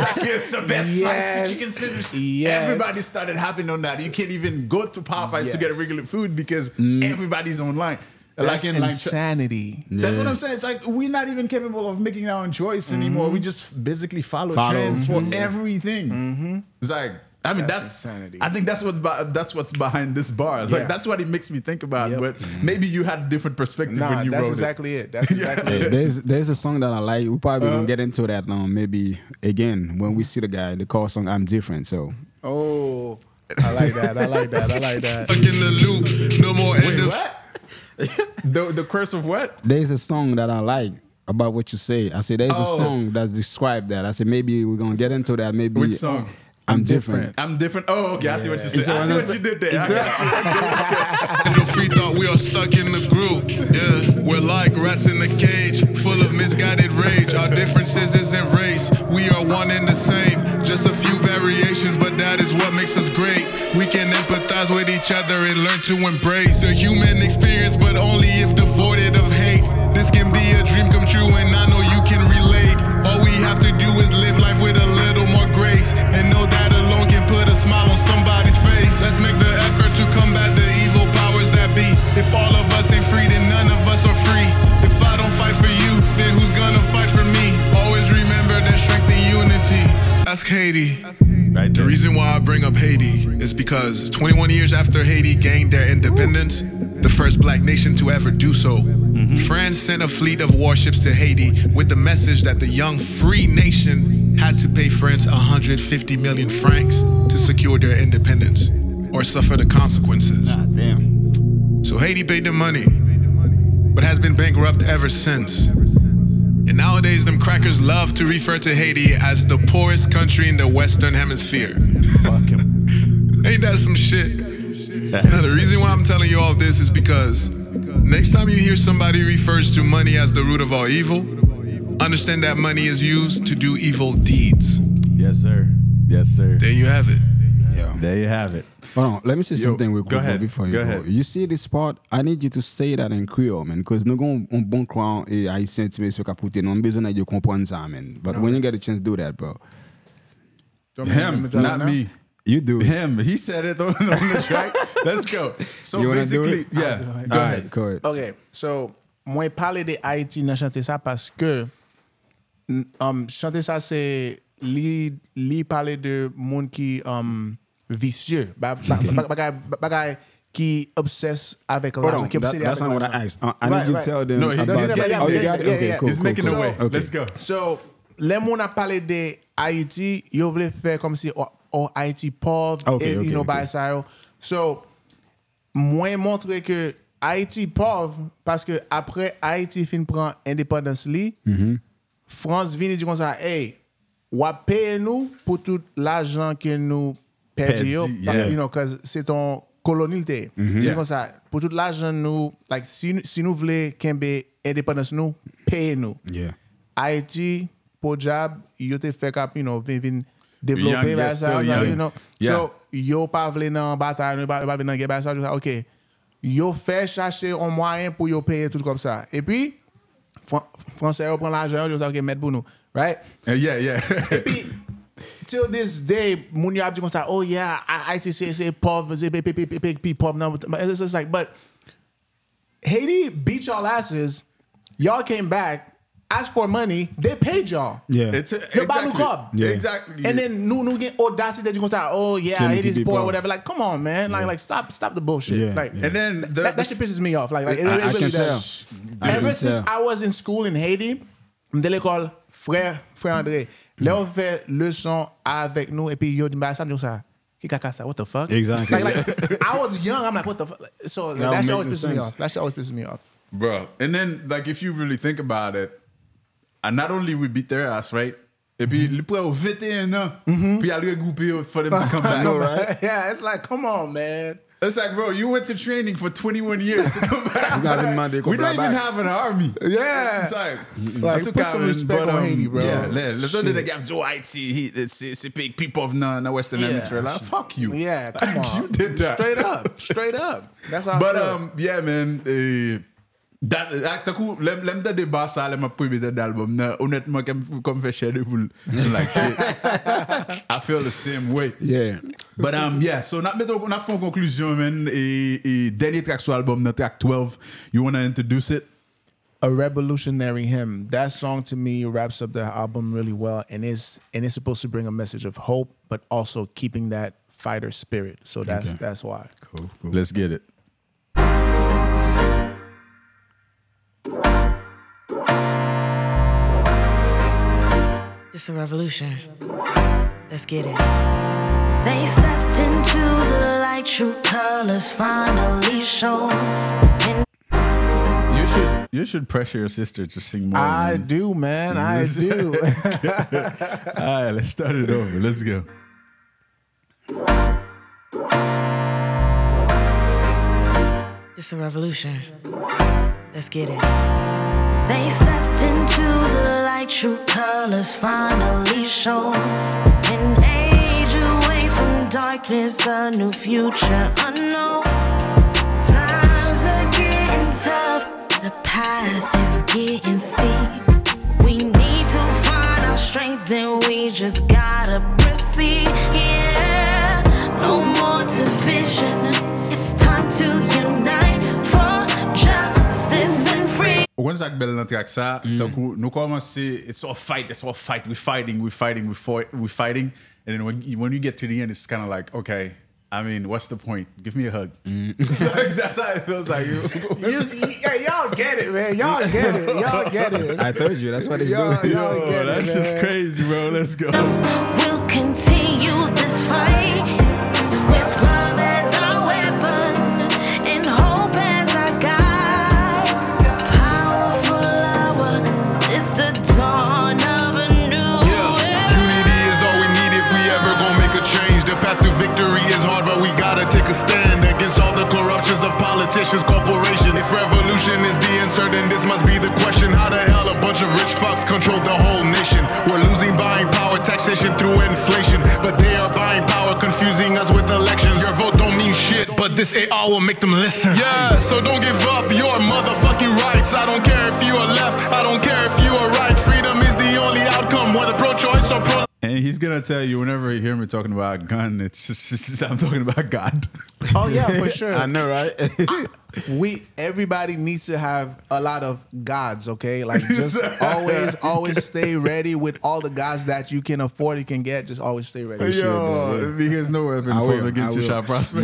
like it's the best yes. slice of chicken sandwich. Yes. Everybody started hopping on that. You can't even go to Popeyes yes. to get a regular food because mm. everybody's online. That's like in insanity. Like, yeah. That's what I'm saying. It's like we're not even capable of making our own choice mm-hmm. anymore. We just basically follow, follow. trends mm-hmm. for everything. Mm-hmm. It's like I mean that's, that's insanity. I think that's what that's what's behind this bar. It's yeah. like that's what it makes me think about. Yep. But mm-hmm. maybe you had a different perspective nah, when you wrote exactly it. it. That's exactly yeah. it. There's there's a song that I like. We probably uh, won't get into that long. Maybe again when we see the guy, the call song "I'm Different." So oh, I like that. I like that. I like that. Fucking the loop, no more. Wait, what? the the curse of what? There's a song that I like. About what you say. I said there's oh. a song that described that. I said maybe we're gonna get into that. Maybe which song? I'm different. different. I'm different. Oh, okay. Yeah. I see what you said. I see what you did there. Your free thought. We are stuck in the group. Yeah, we're like rats in the cage, full of misguided rage. Our differences isn't race. We are one and the same. Just a few variations, but that is what makes us great. We can empathize with each other and learn to embrace the human experience, but only if devoid of hate. This can be a dream come true, and I know you can relate. All we have to do is live life with a little more grace and know that alone can put a smile on somebody's face. Let's make the effort to combat the evil powers that be. If all of us ain't free, then none of us are free. If I don't fight for you, then who's gonna fight for me? Always remember that strength and unity. Ask Haiti. Right there. The reason why I bring up Haiti is because twenty-one years after Haiti gained their independence, the first black nation to ever do so, mm-hmm. France sent a fleet of warships to Haiti with the message that the young free nation had to pay France one hundred fifty million francs to secure their independence or suffer the consequences. Ah, damn. So Haiti paid the money, but has been bankrupt ever since. And nowadays, them crackers love to refer to Haiti as the poorest country in the Western Hemisphere. Fuck him. Ain't that some shit? Now, the reason why I'm telling you all this is because next time you hear somebody refers to money as the root of all evil, understand that money is used to do evil deeds. Yes, sir. Yes, sir. There you have it. Yo. There you have it. Hold on. Let me say Yo, something real quick go ahead. before you go. Ahead. You see this part? I need you to say that in Creole, man, because nous avons un bon croix et haïtien timé sur capoté. Nous avons besoin de comprendre ça, man. But when you get a chance to do that, bro. Him, not me. You do. Him. He said it on, on the track. Let's go. So you basically, do it? yeah. I'll do it. Go All ahead. Right, go ahead. Okay. So, moi parler de Haïti dans chanter ça parce que um chanter ça c'est li li parler de monde qui um vicieux, bagay bagay qui obsessed avec l'argent. That's not what I asked. I, I right, need right. you to tell them no, about that. Yeah, oh, you got it? Yeah, okay, yeah. cool. He's cool, making cool. a way. So, okay. Let's go. So, les moun a parlé de Haïti, yo voulait faire comme si or Haïti pauvre okay, et okay, you know by okay. So moins montrer que Haïti pauvre parce que après Haïti fin prend indépendance li mm-hmm. France vient dire comme ça hey wa paye nous pour tout l'argent que nous perdions yeah. you know cause c'est ton colonité mm-hmm. yeah. comme ça pour tout l'argent nous like si si nous voulons qu'embé indépendance nous paye nous yeah. Haïti pour job yo te fait cap you know vin vin développer là ça you know yeah. so yo pas vle nan bataille pas pas nan guerre ça OK yo fait chercher un moyen pour yo payer tout comme ça et puis français yo prend l'argent yo ça OK mettre pour nous right uh, yeah yeah et puis till this day moun yo a dit comme ça oh yeah Haiti c'est pauvre c'est pauvre it's just like but Haiti beat y'all asses y'all came back. As for money, they paid y'all. Yeah. It's a, exactly. Yeah. Exactly. And then new new get audacity that you gonna start, oh yeah, it is poor, whatever. Like, come on, man. Like, yeah. like stop stop the bullshit. Yeah. Like yeah. and then the, that, that shit pisses me off. Like, like it, I, it I really does. Ever since I was in school in Haiti, m'dele call frère, frère André. Leur fait le son avec nous, et puis yo, bah, ça me dit ça. What the fuck? Exactly. Like, like, I was young. I'm like, what the fuck? So like, that, that shit always pisses sense. me off. That shit always pisses me off. Bro. And then, like, if you really think about it, and not only we beat their ass, right? Et puis, le prêt au vingt et un ans, puis à le regrouper for them to come back. No, right? Yeah, it's like, come on, man. It's like, bro, you went to training for twenty-one years to come back. You got like, Monday, we don't even have an army. Yeah. It's like, mm-hmm. like put some respect on um, Haiti, bro. Yeah, let's not do the gap. Joe Haiti, it's a big people of the Western Hemisphere. Like, fuck you. Yeah, come like, on. You did that. Straight up. Straight up. That's how I But, um, yeah, man. Uh, That, like, the coup, let me tell you about that. Let me put it in the album. Honestly, I'm going to share the bull. Like, shit. I feel the same way. Yeah. But, um, yeah, so, now we're not for conclusion, man. And, and dernier track to album, track twelve. You want to introduce it? A revolutionary hymn. That song, to me, wraps up the album really well. And it's, and it's supposed to bring a message of hope, but also keeping that fighter spirit. So, that's, okay. that's why. Cool, cool. Let's get it. It's a revolution. Let's get it. They stepped into the light, true colors finally shown. And you should you should pressure your sister to sing more. I than do, man. I do. All right, let's start it over. Let's go. It's a revolution. Let's get it. They stepped into the light, true colors finally shown. An age away from darkness, a new future unknown. Times are getting tough, the path is getting steep. We need to find our strength and we just gotta proceed. Yeah, no more division, it's time to unite for justice. When Zach Bell track ça, nous commencer. It's all fight. It's all fight. We're fighting. We're fighting. We're fight, we're fighting. And then when you, when you get to the end, it's kind of like, okay, I mean, what's the point? Give me a hug. Mm. Like, that's how it feels like. You, you, hey, y'all get it, man. Y'all get it. Y'all get it. I told you. That's what it's y'all, doing. Y'all Yo, that's it, just crazy, bro. Let's go. We'll continue this fight. Stand against all the corruptions of politicians, corporations. If revolution is the answer, then this must be the question. How the hell a bunch of rich fucks control the whole nation? We're losing buying power, taxation through inflation. But they are buying power, confusing us with elections. Your vote don't mean shit, but this A R will make them listen. Yeah, so don't give up your motherfucking rights. I don't care if you are left, I don't care if you are right. Freedom is the only outcome, whether pro-choice or pro- And he's going to tell you, whenever you hear me talking about a gun, it's just, it's just I'm talking about God. Oh, yeah, for sure. I know, right? I, we everybody needs to have a lot of gods, okay? Like, just always, always stay ready with all the gods that you can afford and can get. Just always stay ready. Yo, because no weapon formed against you shall prosper.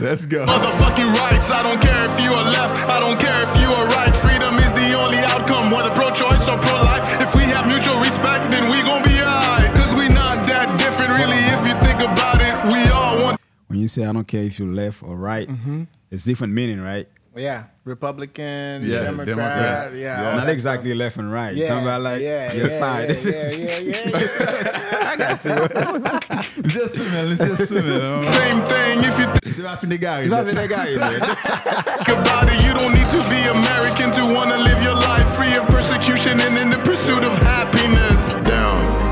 Let's go. Motherfucking rights, I don't care if you are left, I don't care if you are right. Freedom is the only outcome, whether pro-choice or pro-life. If we have mutual respect, then we gon' be alright. Cause we not that different, really, if you think about it. We all want. When you say I don't care if you left or right, mm-hmm. it's different meaning, right? Yeah, Republican, yeah, Democrat, Democrat. Yeah, yeah. Not exactly left and right. Yeah, talking about like yeah, your yeah, side. Yeah, yeah, yeah, yeah. I got you. Just swimming, let's just swimming. Same thing if you think about it, you don't need to be American to want to live your life free of persecution and in the pursuit of happiness. Down.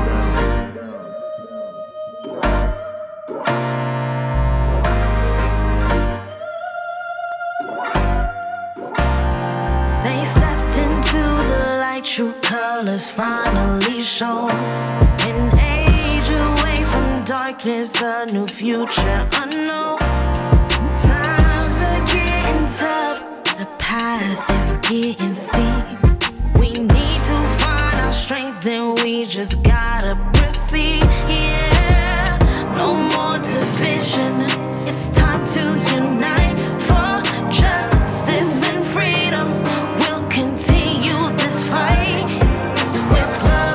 True colors finally shown. An age away from darkness, a new future unknown. Times are getting tough, the path is getting steep. We need to find our strength and we just gotta proceed. Yeah, no more division, it's time to unite for justice and freedom. We'll continue. Fight with love.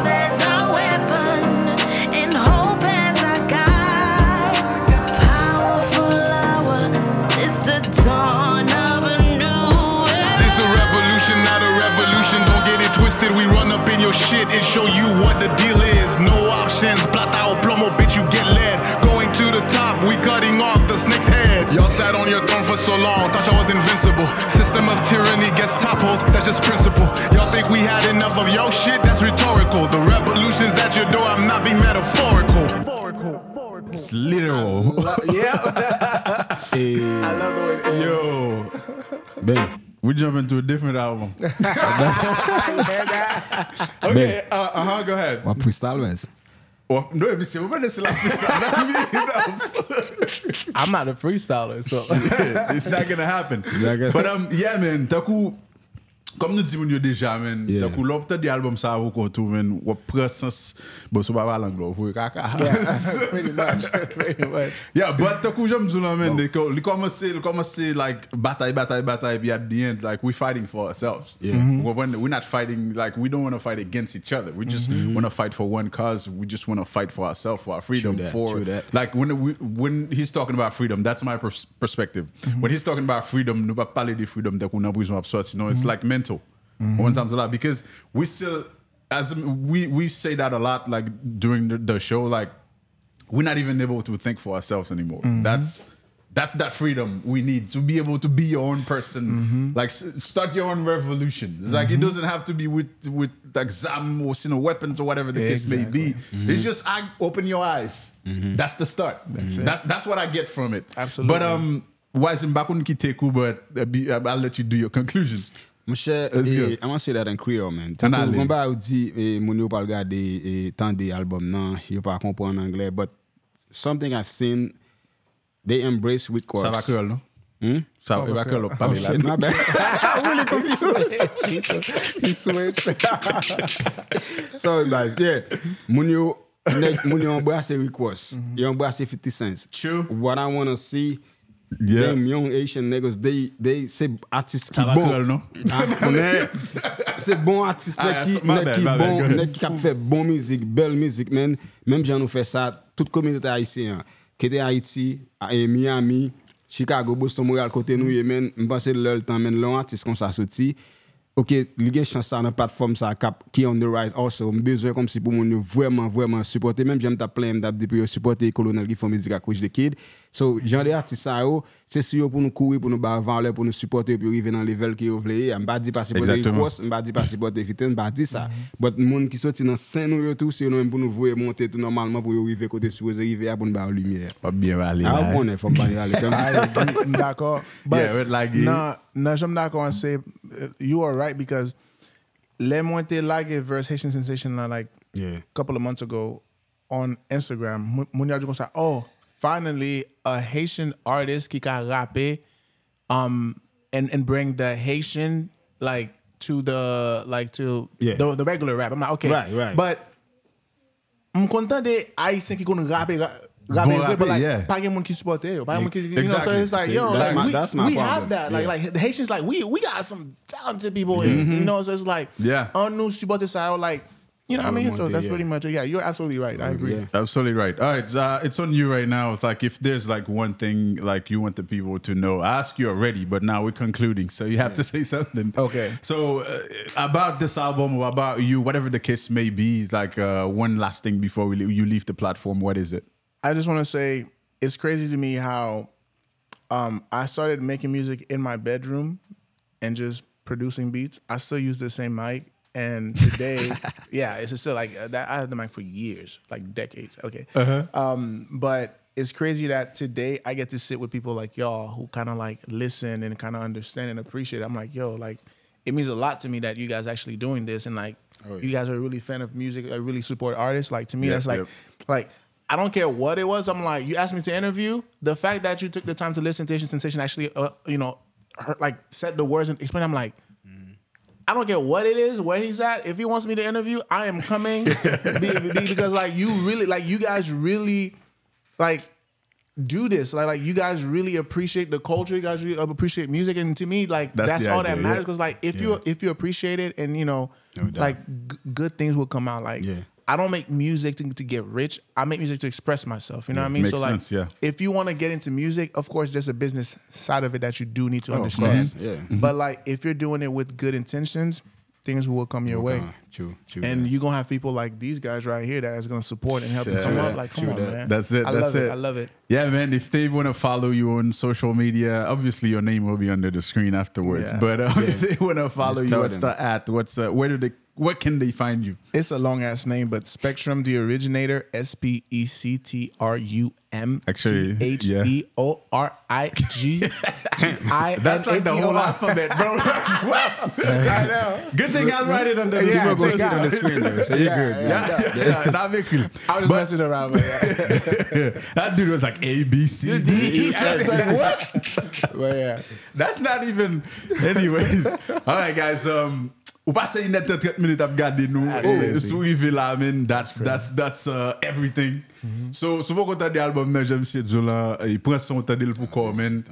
sat on your throne for so long, thought y'all was invincible. System of tyranny gets toppled, that's just principle. Y'all think we had enough of your shit? That's rhetorical. The revolution's at your door, I'm not being metaphorical. It's literal. Love, yeah. Hey. I love the way it is. Yo. Babe, we jumping to a different album. Okay, uh, uh-huh, go ahead. What freestyle was? Oh, no, I'm not a freestyler, so it's not gonna happen. Gonna... But um, yeah, man. Taku, comme nous disons nous déjà, man. Taku l'opte de album ça vous compte, man. Ou presence, bon, c'est pas l'anglais, vous caca. Pretty much, pretty much. Yeah, but taku j'aime ça, man. Le commence, le commence like bataille, bataille, bataille. But at the end, like we're fighting for ourselves. Yeah, mm-hmm. we're, we're not fighting. Like we don't want to fight against each other. We just mm-hmm. want to fight for one cause. We just want to fight for ourselves, for our freedom. True that, for true that. Like when we, when he's talking about freedom, that's my pers- perspective. Mm-hmm. When he's talking about freedom, nous pas parler de freedom. Taku n'a besoin absorber. You know, it's mm-hmm. like mental. Mm-hmm. One times a lot, because we still, as we we say that a lot, like during the, the show, like we're not even able to think for ourselves anymore. Mm-hmm. That's that's that freedom we need to be able to be your own person, mm-hmm. like start your own revolution. It's like mm-hmm. it doesn't have to be with with like zam or you know, weapons or whatever the exactly. case may be. Mm-hmm. It's just I open your eyes. Mm-hmm. That's the start. That's mm-hmm. it. That's that's what I get from it. Absolutely. But um, why is Mbakun Kiteku? But I'll let you do your conclusion. Monsieur, eh, I want to say that in Creole, man. Tant que on va dire, mon yo pas regarder tant des albums, non, yo pas comprendre anglais. But something I've seen, they embrace with course. Ça va Creole, non? Hmm? Ça va Creole, pas mal. My bad. Really confused. He switched. So guys, yeah, mon yo, mon yo embrace with course. Yo embrace fifty cents. True. What I want to see. Yeah. Them young Asian niggas, they they say artistes qui bon. Cool, no? Ah, c'est bon artiste ah, qui nèg qui bon, nèg qui cap fait bon musique, belle musique, man. Même j'en nous fait ça toute communauté haïtienne. Qui de Haïti, Miami, Chicago, Boston, Montréal côté nous man, me penser le temps man long artiste comme ça sorti. OK, il y a chance ça dans plateforme ça cap qui on the rise also. Me besoin comme si pour mon vraiment vraiment supporter même j'aime ta plein d'app depuis supporter colonel qui font musique à Coach the Kid. So genre des artistes ça c'est sûr pour nous courir pour nous bavarder pour nous supporter pour arriver dans level qui on veut. On pas dit pas supporter course, on pas dit pas supporter fitness, on pas dit ça. But monde qui sorti dans scène nous tout c'est nous pour nous voir monter tout normalement pour arriver côté sur arriver à bonne barre lumière. Pas bien aller. Ah on est faut pas aller comme ça. D'accord. Yeah, like non, non, j'aime d'accord on say you are right. Because Le Monte Lage versus Asian Sensation like yeah. a couple of months ago on Instagram. Munyaju gonna say, oh, finally a Haitian artist qui can rappe um and, and bring the Haitian like to the like to yeah. the, the regular rap. I'm like, okay. Right, right. But I'm content that I think he gonna rappe Bon rap, but like, yeah. supporter, you exactly. know, so it's like, See, yo, that's like, my, we, that's my we have that. Like, yeah. like the Haitians, like we we got some talented people here, mm-hmm. you know. So it's like, yeah, on new supporter side, like, you know, I what I mean. So that's yeah. pretty much it. Yeah, you're absolutely right. I agree. Yeah. Absolutely right. All right, uh, it's on you right now. It's like if there's like one thing like you want the people to know, I asked you already, but now we're concluding, so you have yeah. to say something. Okay. So uh, about this album or about you, whatever the case may be, like uh, one last thing before we leave, you leave the platform. What is it? I just want to say it's crazy to me how um, I started making music in my bedroom and just producing beats. I still use the same mic. And today, yeah, it's still like uh, that. I had the mic for years, like decades. Okay. Uh-huh. Um, but it's crazy that today I get to sit with people like y'all who kind of like listen and kind of understand and appreciate it. I'm like, yo, like it means a lot to me that you guys actually doing this. And like oh, yeah. you guys are really fan of music, I really support artists. Like to me, yep, that's like, yep. like, I don't care what it was. I'm like, you asked me to interview. The fact that you took the time to listen to Asian Sensation actually, uh, you know, her, like said the words and explained. I'm like, mm. I don't care what it is, where he's at. If he wants me to interview, I am coming be, be, because like you really, like you guys really, like do this. Like like you guys really appreciate the culture. You guys really appreciate music, and to me, like that's, that's all idea, that matters. Because yeah. like if yeah. you if you appreciate it, and you know, no like g- good things will come out. Like. Yeah. I don't make music to, to get rich. I make music to express myself. You know yeah, what I mean? Makes so like, sense, yeah. if you want to get into music, of course, there's a business side of it that you do need to oh, understand. Yeah. Mm-hmm. But like, if you're doing it with good intentions, things will come your way. True, true. And you're going to have people like these guys right here that is going to support and help you come up. Like, come on, man. That's it. I love it. I love it. Yeah, man. If they want to follow you on social media, obviously your name will be under the screen afterwards. Yeah. But uh, yeah. if they want to follow you, what's the at? What's uh, where do they? What can they find you? It's a long ass name, but Spectrum the originator, S P E C T R U M T H E O R I G. That's like the whole alphabet, bro. Wow. I know. Good thing I write it on the screen there, so you're good. That makes you. I was messing around with that. That dude was like A B C D E F. Like what? But yeah, that's not even. Anyways, all right, guys. Um. Ou passe une nette thirty minutes à regarder nous sous rive là man, that's that's that's uh, everything. Mm-hmm. So so beaucoup t'as des albums là, j'aime c'est là, il prend son temps d'il pour quoi man.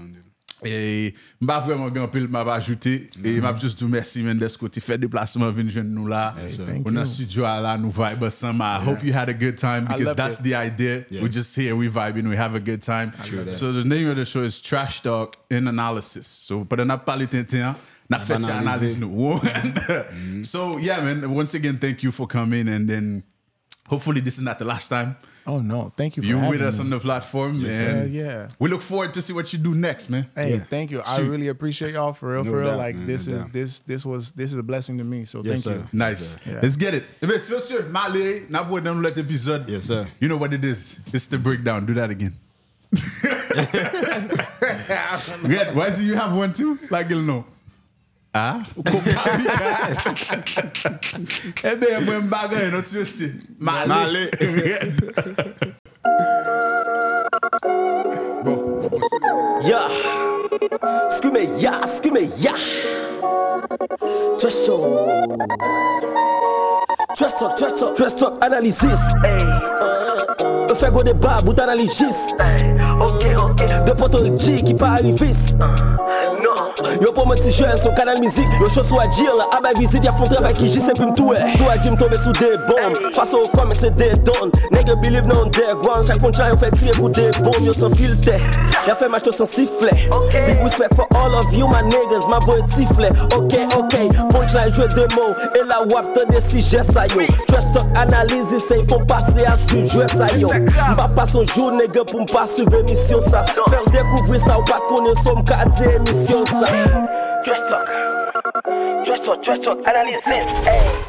Et m'a vraiment grand pile m'a ajouté et m'a juste tout merci man de ce côté fait déplacement venir jeune nous là. On a studio là nous vibe ensemble. I hope you had a good time because that's it. The idea. Yeah. We're just here, we vibing, we have a good time. So the name of the show is Trash Talk and Analysis. So but on a parlé tintin. Not fit to analyze no one. Mm-hmm. So yeah, man. Once again, thank you for coming, and then hopefully this is not the last time. Oh no, thank you for you having with us me. On the platform, yes, man. Yeah, yeah. We look forward to see what you do next, man. Hey, yeah. Thank you. I Shoot. Really appreciate y'all for real, no for real. Doubt, like man, this no is doubt. this this was this is a blessing to me. So yes, thank sir. You. Nice. Yeah. Let's get it. If it's Monsieur Malé, now we're done with the episode. Yes, sir. You know what it is? It's the breakdown. Do that again. Good. Why do you have one too? Like you'll know. Ah, and then when bagger, not to see Malé. Yeah, scream yeah, scream yeah. Trash talk, trash talk, trash talk, trash talk analysis. Le fait go débat, bout d'analysis. Ok, ok. De potologie qui pas arriviste. Yo pour mes petits jeunes sur canal musique, yo chose soit dire, à ma visite y'a fond travail qui j'y sais plus m'touer. Soit j'y m'tombe sous des bombes, face au com c'est des dons. Nègre believe non underground, chaque contrat yo fait tirer coup des bombes, yo sans filter. Y'a fait match yo sans sifflet. Big respect for all of you my niggas, ma boy sifflet. Ok ok, punchline jouer deux mots, et la wap te des sujets ça yo. Trash talk analysis, c'est ils font passer à suivre jouer ça yo. M'pas pas son jour nègre pour m'pas suivre émission ça. Faire découvrir ça ou pas connaître son quartier émission ça. Trash talk, trash talk, trash talk, analysis, hey.